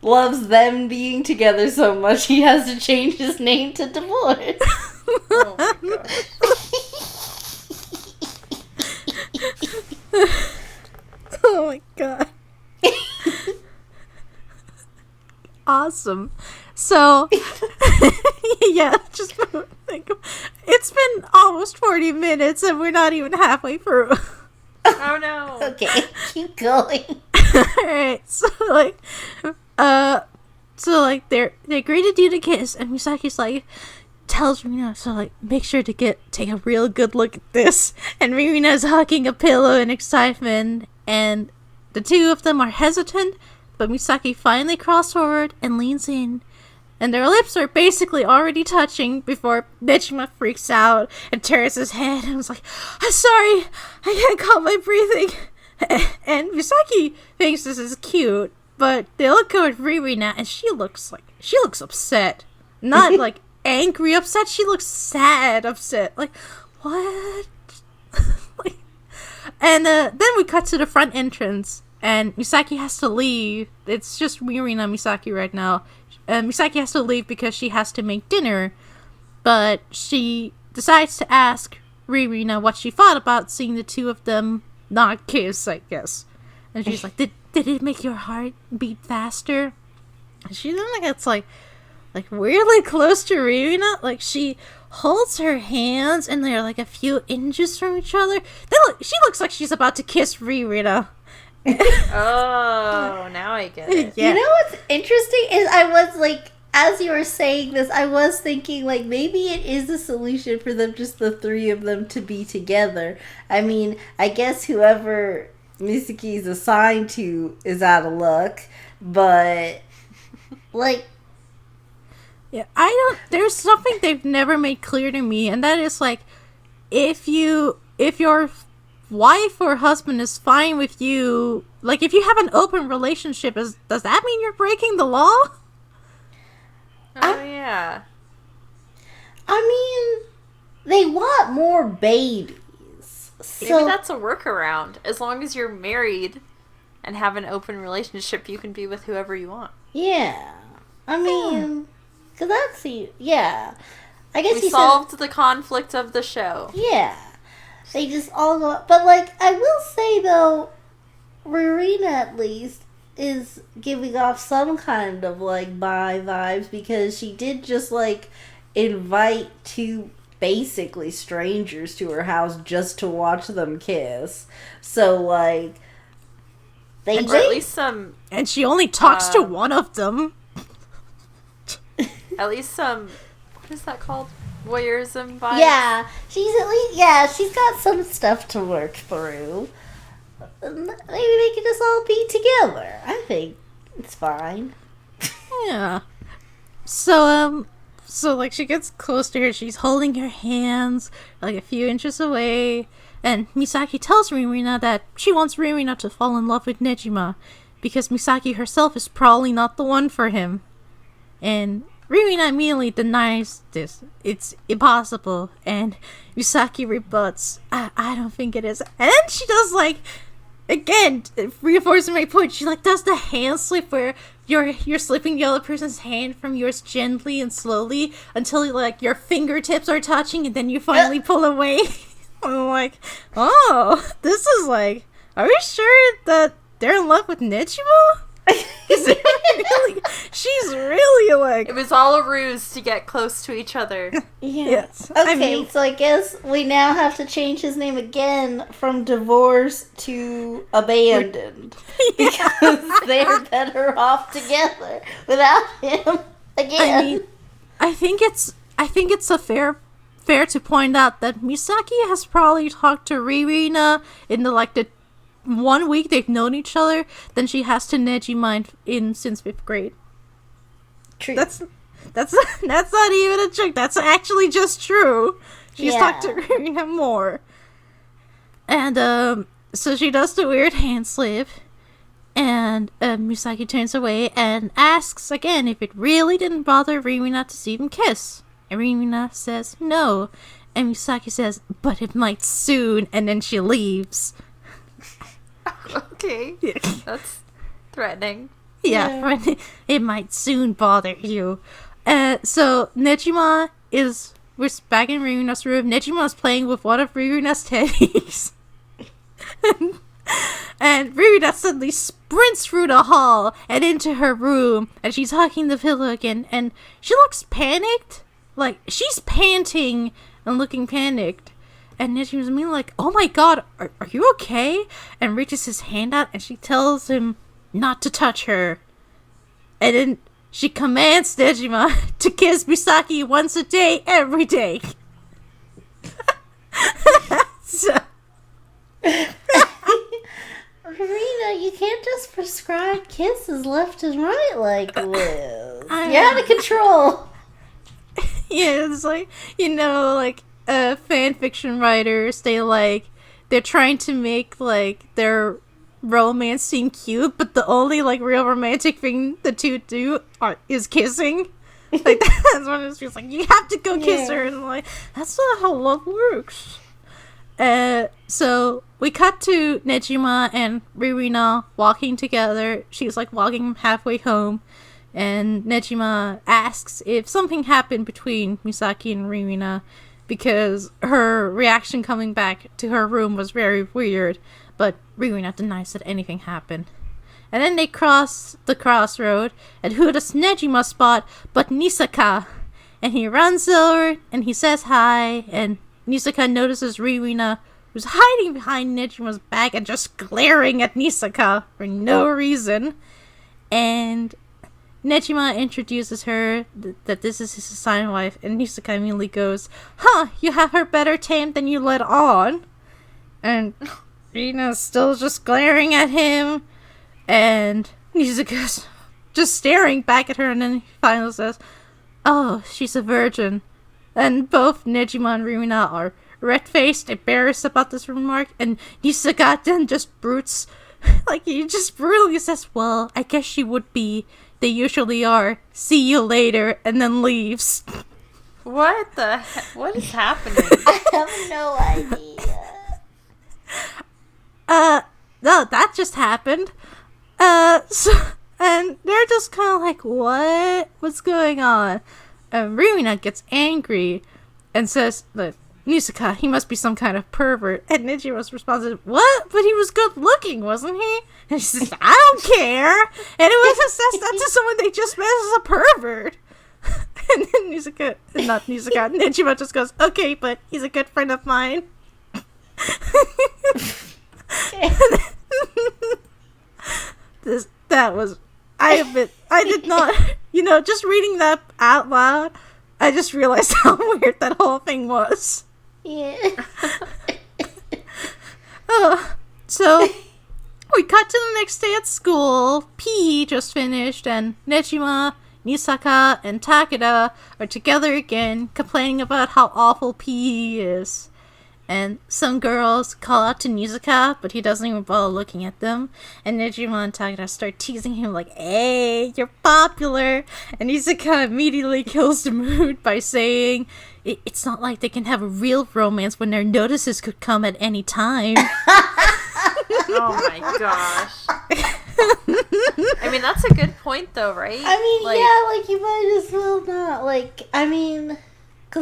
loves them being together so much he has to change his name to Divorce. Oh my god. Oh my god. Awesome. So, yeah, just like, it's been almost 40 minutes and we're not even halfway through. Oh no. Okay, keep going. Alright, so like... they agree to do the kiss, and Misaki's like, tells Ririna, so like, make sure to take a real good look at this. And Ririna's hugging a pillow in excitement, and the two of them are hesitant, but Misaki finally crosses forward and leans in, and their lips are basically already touching before Nejima freaks out and tears his head and was like, I'm sorry, I can't calm my breathing. And Misaki thinks this is cute. But they look at Ririna and she looks upset. Not like angry upset, she looks sad upset. Like, what? Like, and then we cut to the front entrance and Misaki has to leave. It's just Ririna and Misaki right now. Misaki has to leave because she has to make dinner. But she decides to ask Ririna what she thought about seeing the two of them not kiss, I guess. And she's like, Did it make your heart beat faster? And she then gets like weirdly close to Ririna. Like she holds her hands and they're like a few inches from each other. Then she looks like she's about to kiss Ririna. Oh, now I get it. Yeah. You know what's interesting is I was like, as you were saying this, I was thinking like maybe it is a solution for them, just the three of them to be together. I mean, I guess whoever Misaki is assigned to is out of luck, but like, yeah, I don't. There's something they've never made clear to me, and that is like, if your wife or husband is fine with you, like if you have an open relationship, does that mean you're breaking the law? Oh, yeah. I mean, they want more babies. So maybe that's a workaround. As long as you're married and have an open relationship, you can be with whoever you want. Yeah. I mean, because that's the... Yeah. I guess we solved the conflict of the show. Yeah. They just all go... But, like, I will say, though, Ririna, at least, is giving off some kind of, like, bi vibes, because she did just, like, invite two basically strangers to her house just to watch them kiss. So, like... Or at least some... And she only talks to one of them. At least some... What is that called? Voyeurism vibes? Yeah. She's at least... Yeah, she's got some stuff to work through. Maybe they can just all be together. I think it's fine. Yeah. So, like, she gets close to her. She's holding her hands, like, a few inches away. And Misaki tells Ririna that she wants Ririna to fall in love with Nejima, because Misaki herself is probably not the one for him. And Ririna immediately denies this. It's impossible. And Misaki rebuts, I don't think it is. And then she does, like, again, reinforcing my point, she, like, does the hand slip where you're slipping the other person's hand from yours gently and slowly until, like, your fingertips are touching, and then you finally pull away. I'm like, oh, this is like, are we sure that they're in love with Nejima? Really, she's really like... It was all a ruse to get close to each other. Yes. Okay, so I guess we now have to change his name again from Divorce to Abandoned. Because they're better off together without him again. I mean, I think it's a fair to point out that Misaki has probably talked to Ririna in the, like, the 1 week they've known each other than she has to Nejima since 5th grade. True. That's not even a joke. That's actually just true. She's talked to Ririna more. And so she does the weird hand slip, and Misaki turns away and asks again if it really didn't bother Ririna to see them kiss. And Ririna says no, and Misaki says, but it might soon, and then she leaves. Okay. Yeah. That's threatening. Yeah. It might soon bother you. So Nejima is... We're back in Ririna's room. Nejima is playing with one of Ririna's teddies. And Ririna suddenly sprints through the hall and into her room. And she's hugging the pillow again. And she looks panicked. Like, she's panting and looking panicked. And then she was mean, like, oh my god, are you okay? And reaches his hand out, and she tells him not to touch her. And then she commands Nejima to kiss Misaki once a day, every day. So... Ririna, you can't just prescribe kisses left and right like this. You're out of control. Yeah, it's like, you know, like... fan fiction writers, they're trying to make, like, their romance seem cute, but the only, like, real romantic thing the two do is kissing. Like, that's one of those things, like, you have to go kiss her, and, like, that's not how love works. So we cut to Nejima and Ririna walking together. She's, like, walking halfway home, and Nejima asks if something happened between Misaki and Ririna, because her reaction coming back to her room was very weird, but Ririna denies that anything happened. And then they cross the crossroad, and who does Nejima spot but Nisaka? And he runs over, and he says hi, and Nisaka notices Ririna, who's hiding behind Nejima's back and just glaring at Nisaka for no reason. And Nejima introduces her that this is his assigned wife, and Nisaka immediately goes, huh, you have her better tamed than you let on. And Rina's still just glaring at him, and Nisaka's just staring back at her, and then he finally says, oh, she's a virgin. And both Nejima and Ririna are red-faced, embarrassed about this remark, and Nisaka then just brutally says, well, I guess she would be... They usually are. See you later, and then leaves. What the heck? What is happening? I have no idea. No, that just happened. And they're just kind of like, what? What's going on? And Ririna gets angry and says that Nisaka, he must be some kind of pervert. And Nijima's response is, what? But he was good looking, wasn't he? And she says, I don't care. And it was assessed that to someone they just met as a pervert. And then Nejima just goes, okay, but he's a good friend of mine. I did not, just reading that out loud, I just realized how weird that whole thing was. Yeah. So we cut to the next day at school. PE just finished, and Nejima, Nisaka, and Takeda are together again, complaining about how awful PE is. And some girls call out to Nisaka, but he doesn't even bother looking at them. And Nejima and Takeda start teasing him like, hey, you're popular. And Nisaka immediately kills the mood by saying, it's not like they can have a real romance when their notices could come at any time. Oh my gosh. I mean, that's a good point, though, right? I mean, you might as well not. Because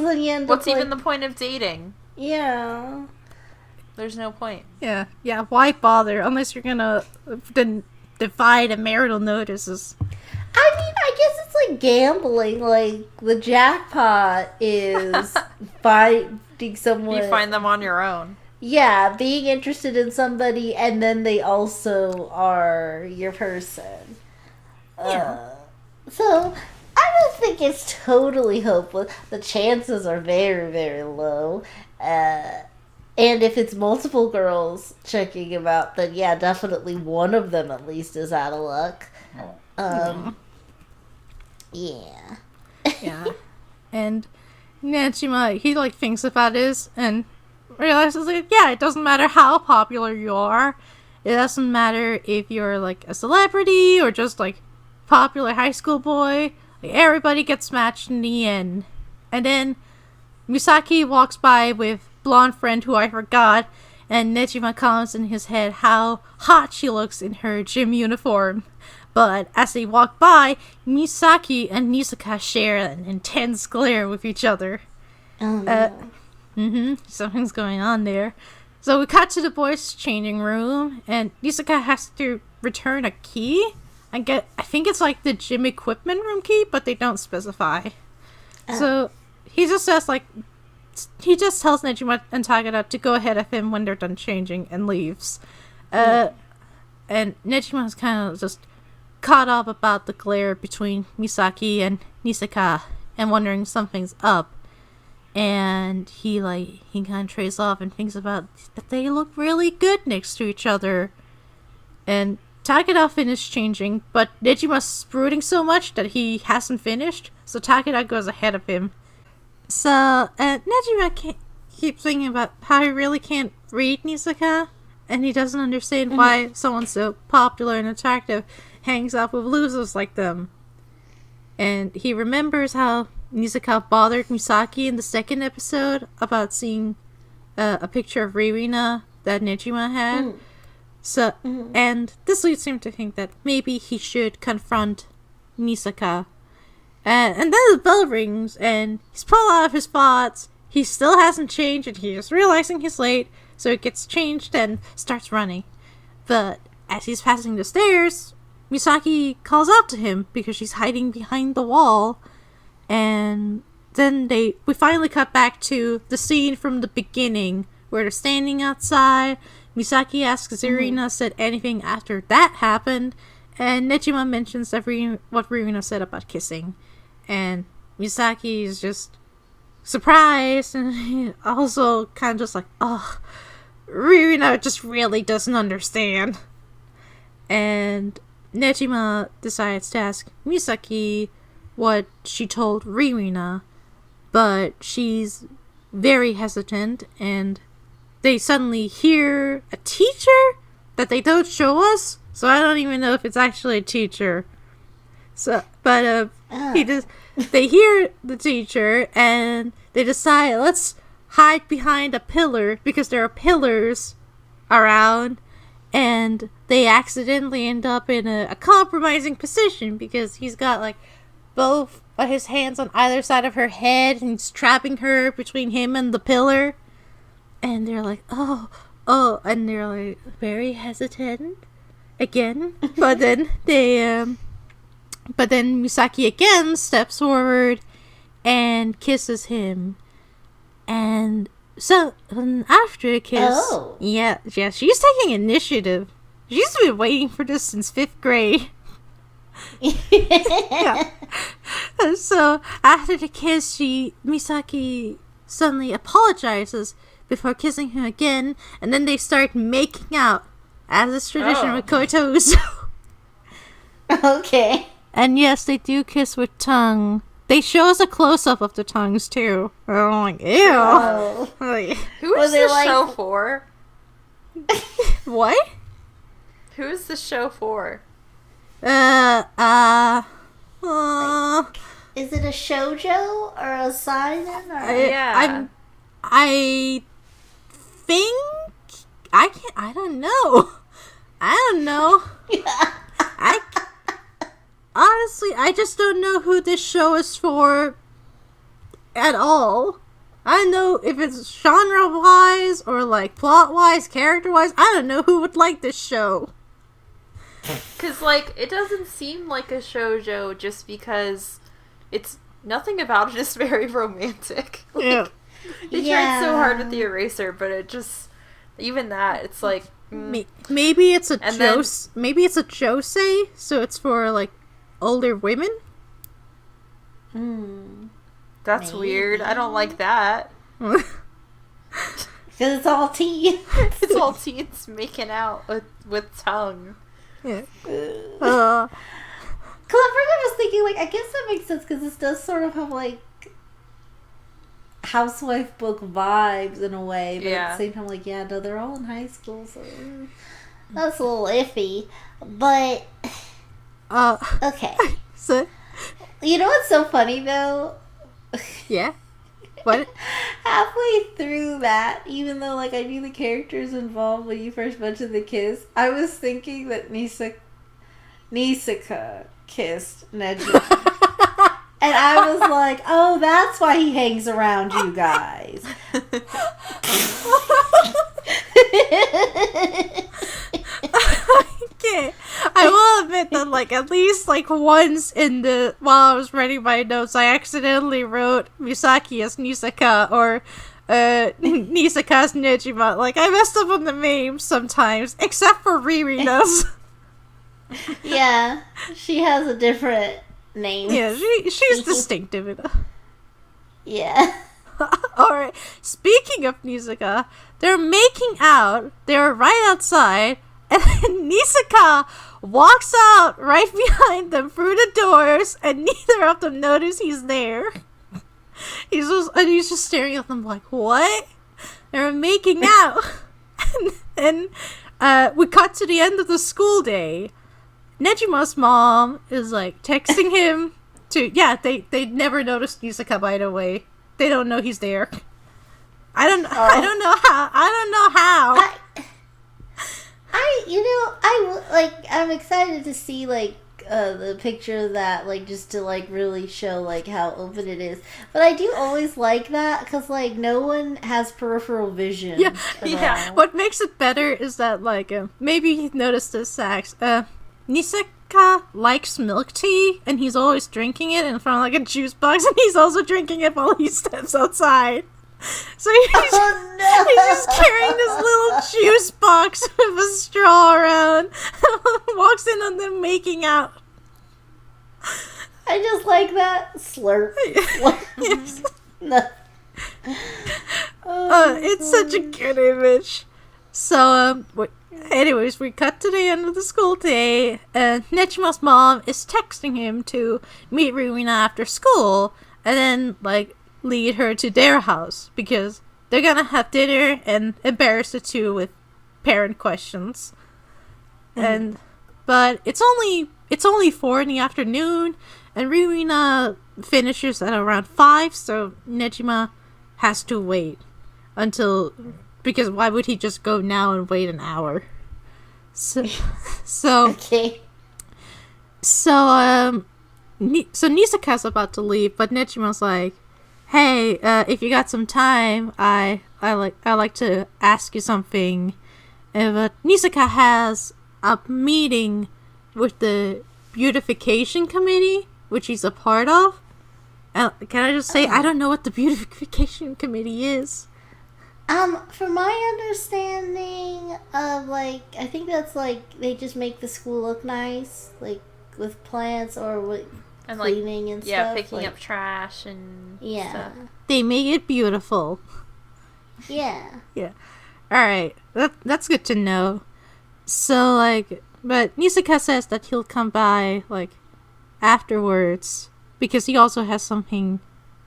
then you end up. What's even the point of dating? Yeah. There's no point. Yeah, yeah. Why bother unless you're gonna divide a marital notices? I mean, I guess it's like gambling. Like the jackpot is finding someone. You find them on your own. Yeah, being interested in somebody, and then they also are your person. Yeah. So, I don't think it's totally hopeless. The chances are very, very low. And if it's multiple girls checking him out, then yeah, definitely one of them at least is out of luck. Yeah. Yeah. And Nejima, he, thinks about this, and realizes, it doesn't matter how popular you are. It doesn't matter if you're, a celebrity or just, popular high school boy. Everybody gets matched in the end. And then Misaki walks by with blonde friend who I forgot, and Nejima comments in his head how hot she looks in her gym uniform. But as they walk by, Misaki and Nisaka share an intense glare with each other. Oh, no. Something's going on there. So we cut to the boys' changing room, and Nisaka has to return a key. I think it's the gym equipment room key, but they don't specify. So he just says he just tells Nejima and Takeda to go ahead of him when they're done changing and leaves. And Nejima's kind of just caught up about the glare between Misaki and Nisaka, and wondering something's up. And he kind of trails off and thinks about that they look really good next to each other. And Takeda finished changing, but Nejima's sprouting so much that he hasn't finished, so Takeda goes ahead of him. So, Nejima keeps thinking about how he really can't read Nisaka, and he doesn't understand why someone so popular and attractive hangs out with losers like them. And he remembers how Nisaka bothered Misaki in the second episode about seeing a picture of Ririna that Nejima had. And this leads him to think that maybe he should confront Nisaka. And then the bell rings, and he's pulled out of his thoughts. He still hasn't changed, and he's realizing he's late, so he gets changed and starts running. But as he's passing the stairs, Misaki calls out to him because she's hiding behind the wall. And then we finally cut back to the scene from the beginning where they're standing outside. Misaki asks Ririna said anything after that happened, and Nejima mentions what Ririna said about kissing. And Misaki is just surprised and also kind of just Ririna just really doesn't understand. And Nejima decides to ask Misaki what she told Ririna, but she's very hesitant, and they suddenly hear a teacher that they don't show us, so I don't even know if it's actually a teacher. So, but he just they hear the teacher and they decide let's hide behind a pillar because there are pillars around, and they accidentally end up in a compromising position because he's got like both of his hands on either side of her head and he's trapping her between him and the pillar. And they're like, oh, and they're like very hesitant again. But then they, but then Misaki again steps forward and kisses him. And so after a kiss, yeah, she's taking initiative. She's been waiting for this since 5th grade. Yeah. And so after the kiss, Misaki suddenly apologizes before kissing him again, and then they start making out, as is tradition with Koi de Uso. Okay. And yes, they do kiss with tongue. They show us a close-up of the tongues, too. I'm like, ew. Oh. Like, who is this show for? What? Who is this show for? Like, is it a shoujo or a seinen? I don't know. Honestly, I just don't know who this show is for at all. I don't know if it's genre-wise or, like, plot-wise, character-wise. I don't know who would like this show. Because, like, it doesn't seem like a shoujo just because it's... Nothing about it is very romantic. Like, yeah. They tried so hard with the eraser, but it just... Even that, it's like... Maybe it's a jose. Maybe it's a jose, so it's for like older women. That's weird. I don't like that. Because it's all teens. It's all teens making out with tongue. Yeah. Because at first I was thinking, like, I guess that makes sense because this does sort of have like housewife book vibes in a way, but at the same time, like, no, they're all in high school, so that's a little iffy, but okay. So, you know what's so funny though? Yeah, what? Halfway through that, even though, like, I knew the characters involved when you first mentioned the kiss, I was thinking that Nisaka kissed Nejima. And I was like, oh, that's why he hangs around you guys. Okay. I will admit that, like, at least, like, once while I was writing my notes, I accidentally wrote Misaki as Nisaka or Nisaka as Nejima. Like, I messed up on the names sometimes, except for Ririna's. Yeah, she has a different... name. Yeah, she's distinctive enough. Yeah. Alright, speaking of Nisaka, they're making out, they're right outside, and then Nisaka walks out right behind them through the doors, and neither of them notice he's there. He's just staring at them like, what? They're making out. And then we cut to the end of the school day. Nejima's mom is, like, texting him to... Yeah, they never noticed Nisaka, by the way. They don't know he's there. I don't know how. I'm excited to see, like, the picture of that, like, just to, like, really show, like, how open it is. But I do always like that, because, like, no one has peripheral vision. Yeah. What makes it better is that, like, maybe you noticed this, Sax. Nisaka likes milk tea, and he's always drinking it in front of, like, a juice box, and he's also drinking it while he steps outside. So he's just carrying this little juice box with a straw around, and walks in on them making out. I just like that slurp. Yes. It's such a good image. So, anyways, we cut to the end of the school day, and Nejima's mom is texting him to meet Ririna after school, and then, like, lead her to their house, because they're gonna have dinner and embarrass the two with parent questions. Mm-hmm. But it's only It's only 4 in the afternoon, and Ririna finishes at around 5, so Nejima has to wait until, because why would he just go now and wait an hour? So Nisaka's about to leave, but Nejima's like, "Hey, if you got some time, I like to ask you something." But Nisaka has a meeting with the beautification committee, which he's a part of. Can I just say, I don't know what the beautification committee is. From my understanding of, like, I think that's, like, they just make the school look nice, like, with plants or with cleaning and stuff. Yeah, picking up trash and stuff. They make it beautiful. Yeah. Yeah. Alright, that's good to know. So, like, but Nisaka says that he'll come by, like, afterwards, because he also has something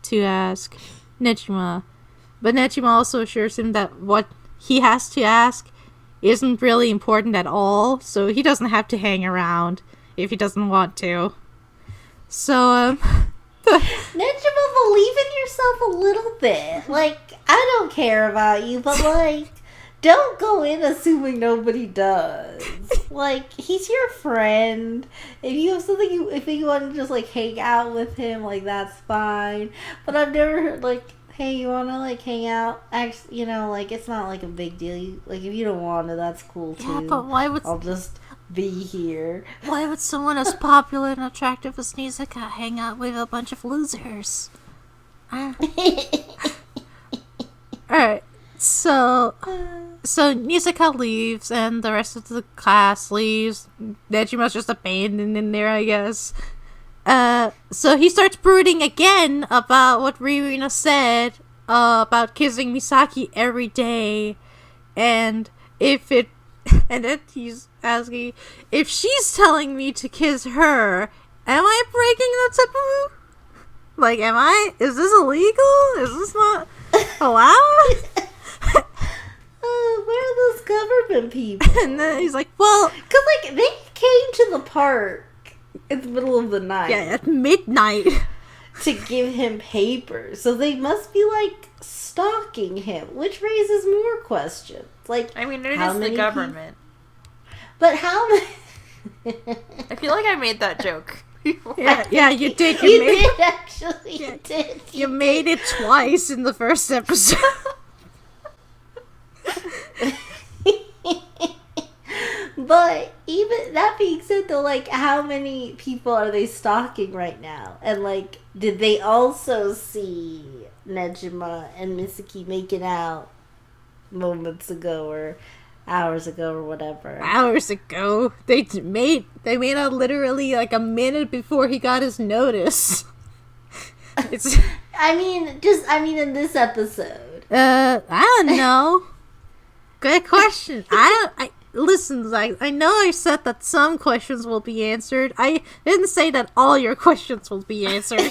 to ask Nejima. But Nejima also assures him that what he has to ask isn't really important at all, so he doesn't have to hang around if he doesn't want to. So, Nejima, believe in yourself a little bit. Like, I don't care about you, but, like, don't go in assuming nobody does. Like, he's your friend. If you have something, if you want to just, like, hang out with him, like, that's fine. But I've never heard, like, hey, you want to, like, hang out? Actually, you know, like, it's not, like, a big deal. You, like, if you don't want to, that's cool, too. Yeah, but why would... I'll just be here. Why would someone as popular and attractive as Nisaka hang out with a bunch of losers? Alright, so Nisaka leaves, and the rest of the class leaves. Nejima's just abandoned in there, I guess. So he starts brooding again about what Ririna said about kissing Misaki every day, and then he's asking, if she's telling me to kiss her, am I breaking the taboo? Like, is this illegal? Is this not allowed? Where are those government people? And then he's like, well, cause, like, they came to the park in the middle of the night. Yeah, at midnight. To give him papers. So they must be, like, stalking him, which raises more questions. Like, I mean, it is the government. But how many... I feel like I made that joke. Yeah, you did. You did. You made it twice in the first episode. But even that being said, though, like, how many people are they stalking right now? And, like, did they also see Nejima and Misaki making out moments ago or hours ago or whatever? Hours ago? They made out literally, like, a minute before he got his notice. It's... I mean, in this episode. I don't know. Good question. Listen, Zach, I know I said that some questions will be answered. I didn't say that all your questions will be answered.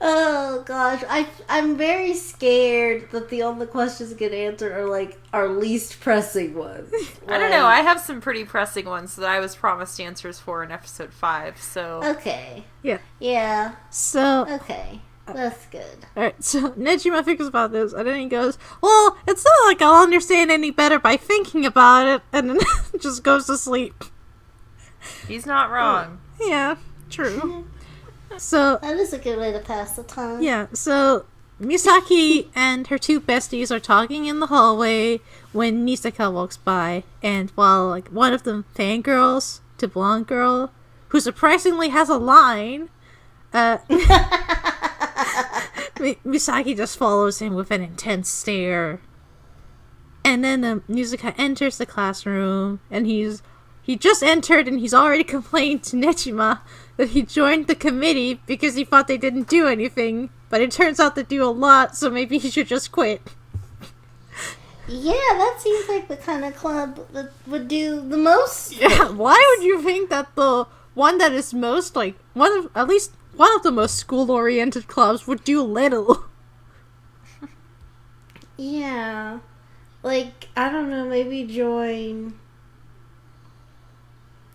Oh, gosh. I'm very scared that the only questions get answered are, like, our least pressing ones. Like, I don't know. I have some pretty pressing ones that I was promised answers for in episode 5, so... Okay. Yeah. Yeah. So... Okay. That's good. Alright, so Nejima thinks about this, and then he goes, well, it's not like I'll understand any better by thinking about it, and then just goes to sleep. He's not wrong. Yeah, true. So that is a good way to pass the time. Yeah, so Misaki and her two besties are talking in the hallway when Nisaka walks by, and while, like, one of them fangirls to blonde girl, who surprisingly has a line, Misaki just follows him with an intense stare. And then Nisaka enters the classroom, and he just entered, and he's already complained to Nejima that he joined the committee because he thought they didn't do anything, but it turns out they do a lot, so maybe he should just quit. Yeah, that seems like the kind of club that would do the most. Yeah, why would you think that the one that is most, like, one of the most school-oriented clubs would do little? Yeah. Like, I don't know, maybe join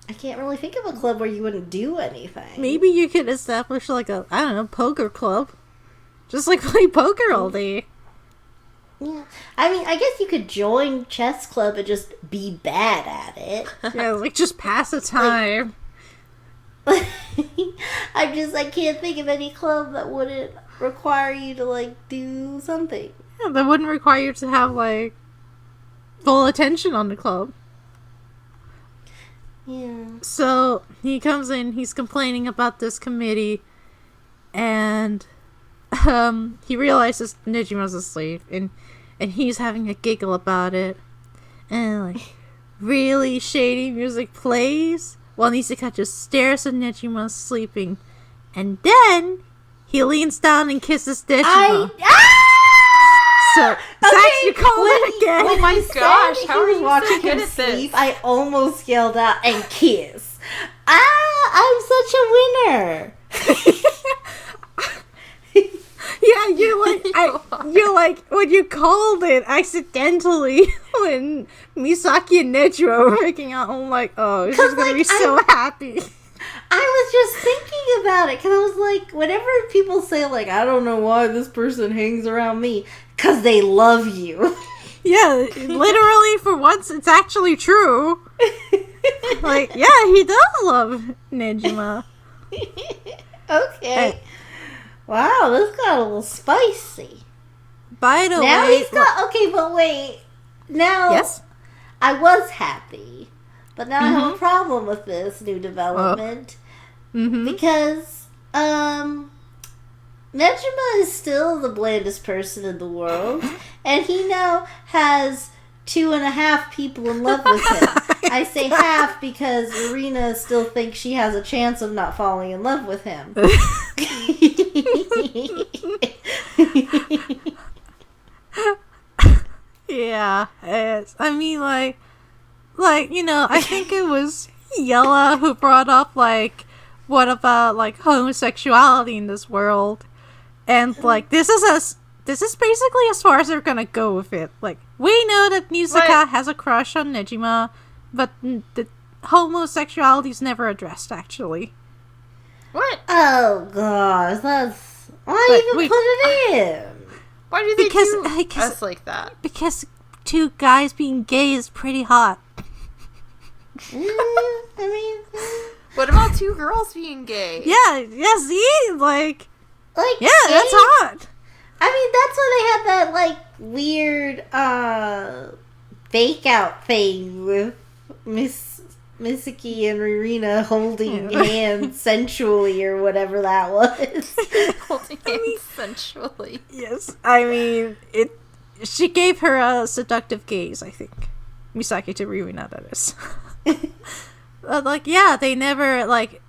I can't really think of a club where you wouldn't do anything. Maybe you could establish like a, I don't know, poker club. Just like play poker all day. Yeah. I mean, I guess you could join chess club and just be bad at it. Yeah, like just pass the time. Like, I can't think of any club that wouldn't require you to like do something. Yeah, that wouldn't require you to have like full attention on the club. Yeah. So he comes in, he's complaining about this committee, and he realizes Nijima's asleep, and he's having a giggle about it, and like really shady music plays while Nisaka just stares at Nejima sleeping, and then he leans down and kisses Nejima. So, Zach, you call it again. Oh my gosh, how are you watching him sleep? I almost yelled out and kiss. I'm such a winner. Yeah, you're like when you called it accidentally when Misaki and Nejima were making out. I'm like, oh, she's like, gonna be so happy. I was just thinking about it because I was like, whenever people say like, I don't know why this person hangs around me, because they love you. Yeah, literally for once, it's actually true. Like, yeah, he does love Nejima. Okay. And, wow, this got a little spicy. By the way... Now he's got... Okay, but wait. Now... Yes? I was happy. But now I have a problem with this new development. Because, Nejima is still the blandest person in the world. And he now has 2.5 people in love with him. I say half because Ririna still thinks she has a chance of not falling in love with him. Yeah, I mean, like you know, I think it was Yella who brought up like, what about like homosexuality in this world, and like this is basically as far as they're gonna go with it. Like, we know that Nisaka has a crush on Nejima, but the homosexuality's never addressed actually. What? Oh gosh, that's put it in? Why do they do us like that? Because two guys being gay is pretty hot. What about two girls being gay? Yeah, see, like yeah, gay? That's hot. I mean, that's when they had that like weird fake out thing with Misaki and Ririna holding hands sensually or whatever that was. Holding hands sensually. Yes. I mean, she gave her a seductive gaze, I think. Misaki to Ririna, that is. But, like, yeah, they never, like,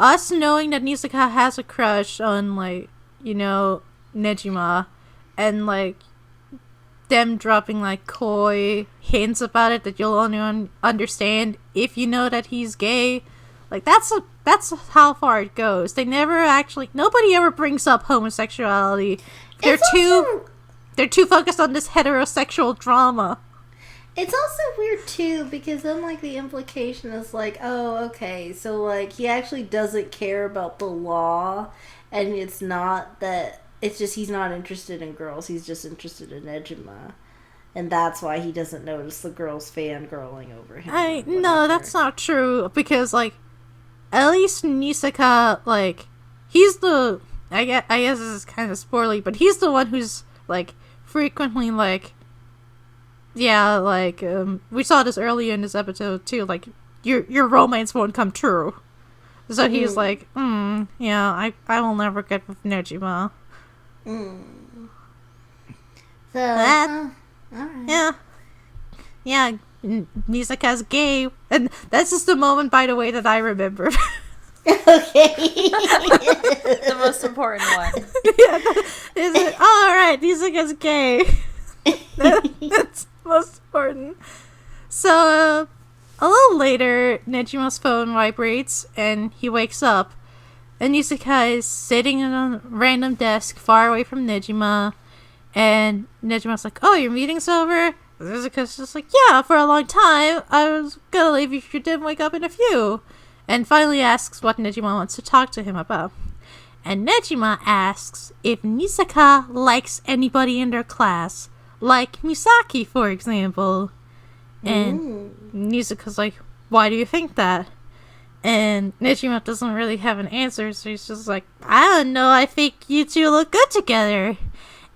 us knowing that Nisaka has a crush on, like, you know, Nejima, and, like, them dropping like coy hints about it that you'll only understand if you know that he's gay, like that's how far it goes. They never actually, nobody ever brings up homosexuality. They're too focused on this heterosexual drama. It's also weird too because then like the implication is like, oh, okay, so like he actually doesn't care about the law, and it's not that. It's just he's not interested in girls. He's just interested in Nejima. And that's why he doesn't notice the girls fangirling over him. No, that's not true. Because, like, at least Nisaka, like, he's the... I guess this is kind of spoilery, but he's the one who's, like, frequently, like... Yeah, like, we saw this earlier in this episode, too. Like, your romance won't come true. So he's like, yeah, I will never get with Nejima. So that, right. yeah, Nisaka's gay, and that's just the moment, by the way, that I remember. Okay, the most important one. Yeah, is it? All right, Nisaka's gay. That's most important. So a little later, Nejima's phone vibrates, and he wakes up. And Nisaka is sitting at a random desk far away from Nejima. And Nejima's like, oh, your meeting's over? Nezuka's just like, yeah, for a long time. I was gonna leave if you didn't wake up in a few. And finally asks what Nejima wants to talk to him about. And Nejima asks if Nisaka likes anybody in their class. Like Misaki, for example. And Nezuka's like, why do you think that? And Nejima doesn't really have an answer, so he's just like, I don't know, I think you two look good together.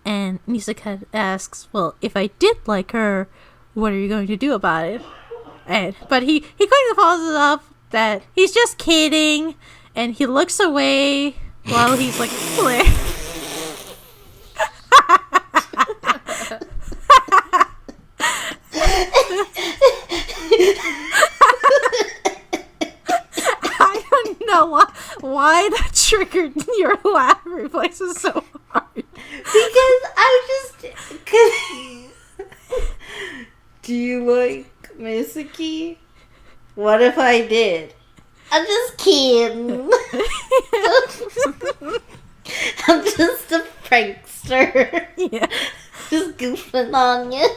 And Nisaka asks, well, if I did like her, what are you going to do about it? But he kind of follows it up that he's just kidding, and he looks away while he's like, why that triggered your laugh reflexes so hard. Do you like Misaki? What if I did? I'm just kidding. I'm just a prankster. Yeah. Just goofing on you.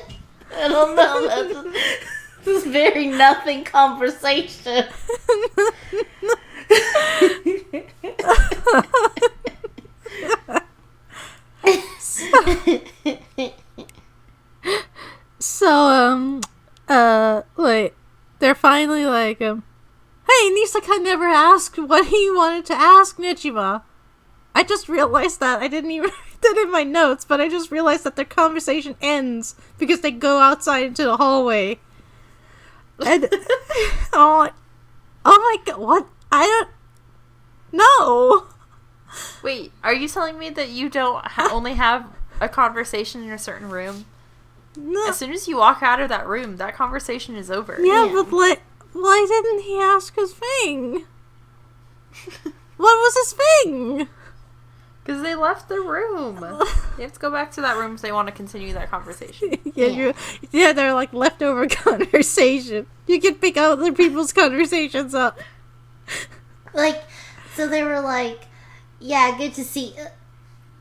I don't know. This very nothing conversation. They're finally like, hey, Nisaka never asked what he wanted to ask Nejima. I just realized that. I didn't even write that in my notes, but I just realized that their conversation ends because they go outside into the hallway. And oh my god, what? I don't know. Wait, are you telling me that you don't only have a conversation in a certain room? No. As soon as you walk out of that room, that conversation is over. Yeah, but like, why didn't he ask his thing? What was his thing? Because they left the room. They have to go back to that room if they want to continue that conversation. Yeah, they're like leftover conversation. You can pick other people's conversations up. Like, so they were like, yeah, good to see you.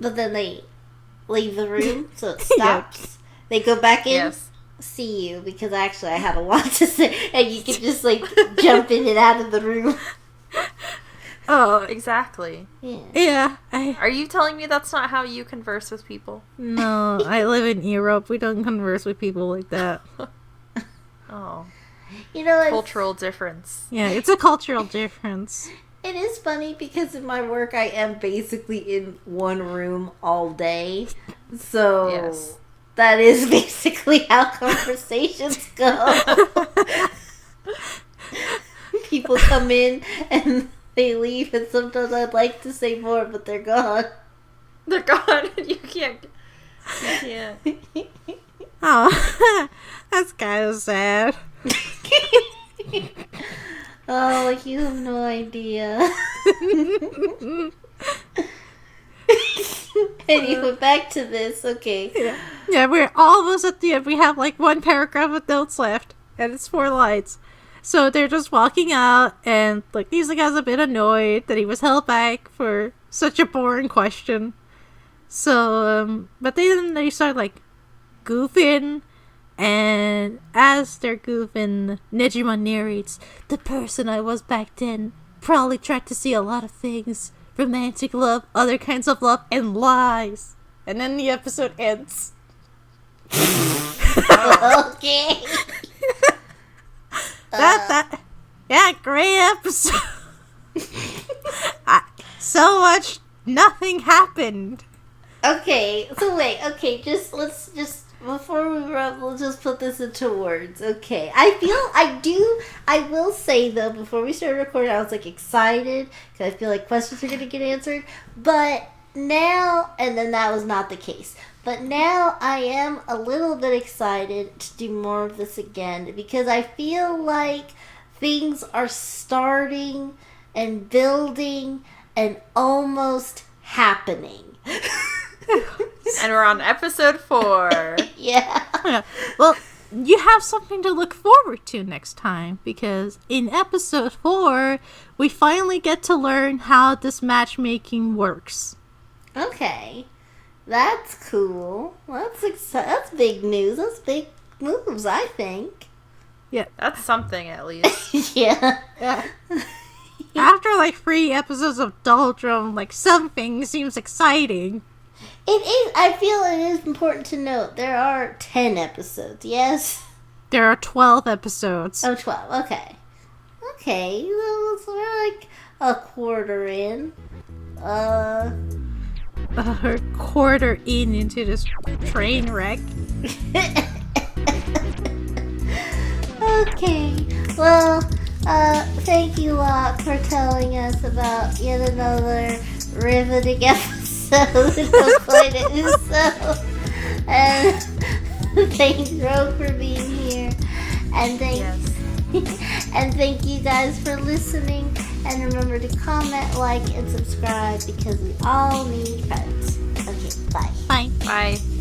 But then they leave the room, so it stops. Yeah. They go back in, see you, because actually I have a lot to say. And you can just, like, jump in and out of the room. Oh, exactly. Yeah. Are you telling me that's not how you converse with people? No, I live in Europe. We don't converse with people like that. Oh. You know, cultural difference. Yeah, it's a cultural difference. It is funny because in my work, I am basically in one room all day. So that is basically how conversations go. People come in and they leave, and sometimes I'd like to say more, but they're gone. They're gone, and you can't. Oh, that's kind of sad. Oh, like you have no idea. Anyway, back to this. Okay. Yeah, we're almost at the end. We have like one paragraph of notes left, and it's 4 lines. So they're just walking out, and like Nisaka's a bit annoyed that he was held back for such a boring question. So, but then they start like goofing. And as they're goofing, Nejima narrates, the person I was back then probably tried to see a lot of things. Romantic love, other kinds of love, and lies. And then the episode ends. Okay. Yeah, great episode. So much nothing happened. Okay, so wait, before we wrap, we'll just put this into words. Okay. I will say, though, before we started recording, I was, like, excited, because I feel like questions are going to get answered. But now, and then that was not the case. But now I am a little bit excited to do more of this again, because I feel like things are starting and building and almost happening. And we're on episode 4. Yeah. Well, you have something to look forward to next time, because in episode 4, we finally get to learn how this matchmaking works. Okay. That's cool. That's big news. That's big moves, I think. Yeah. That's something, at least. Yeah. After, 3 episodes of Doldrum, something seems exciting. It is. I feel it is important to note there are 10 episodes, yes? There are 12 episodes. Oh, 12. Okay. So we're, a quarter in. A quarter in into this train wreck. Okay. Well... thank you lot for telling us about yet another riveting episode of Koi de Uso. And thanks, Ro, for being here. And thank you guys for listening. And remember to comment, like, and subscribe because we all need friends. Okay, bye. Bye.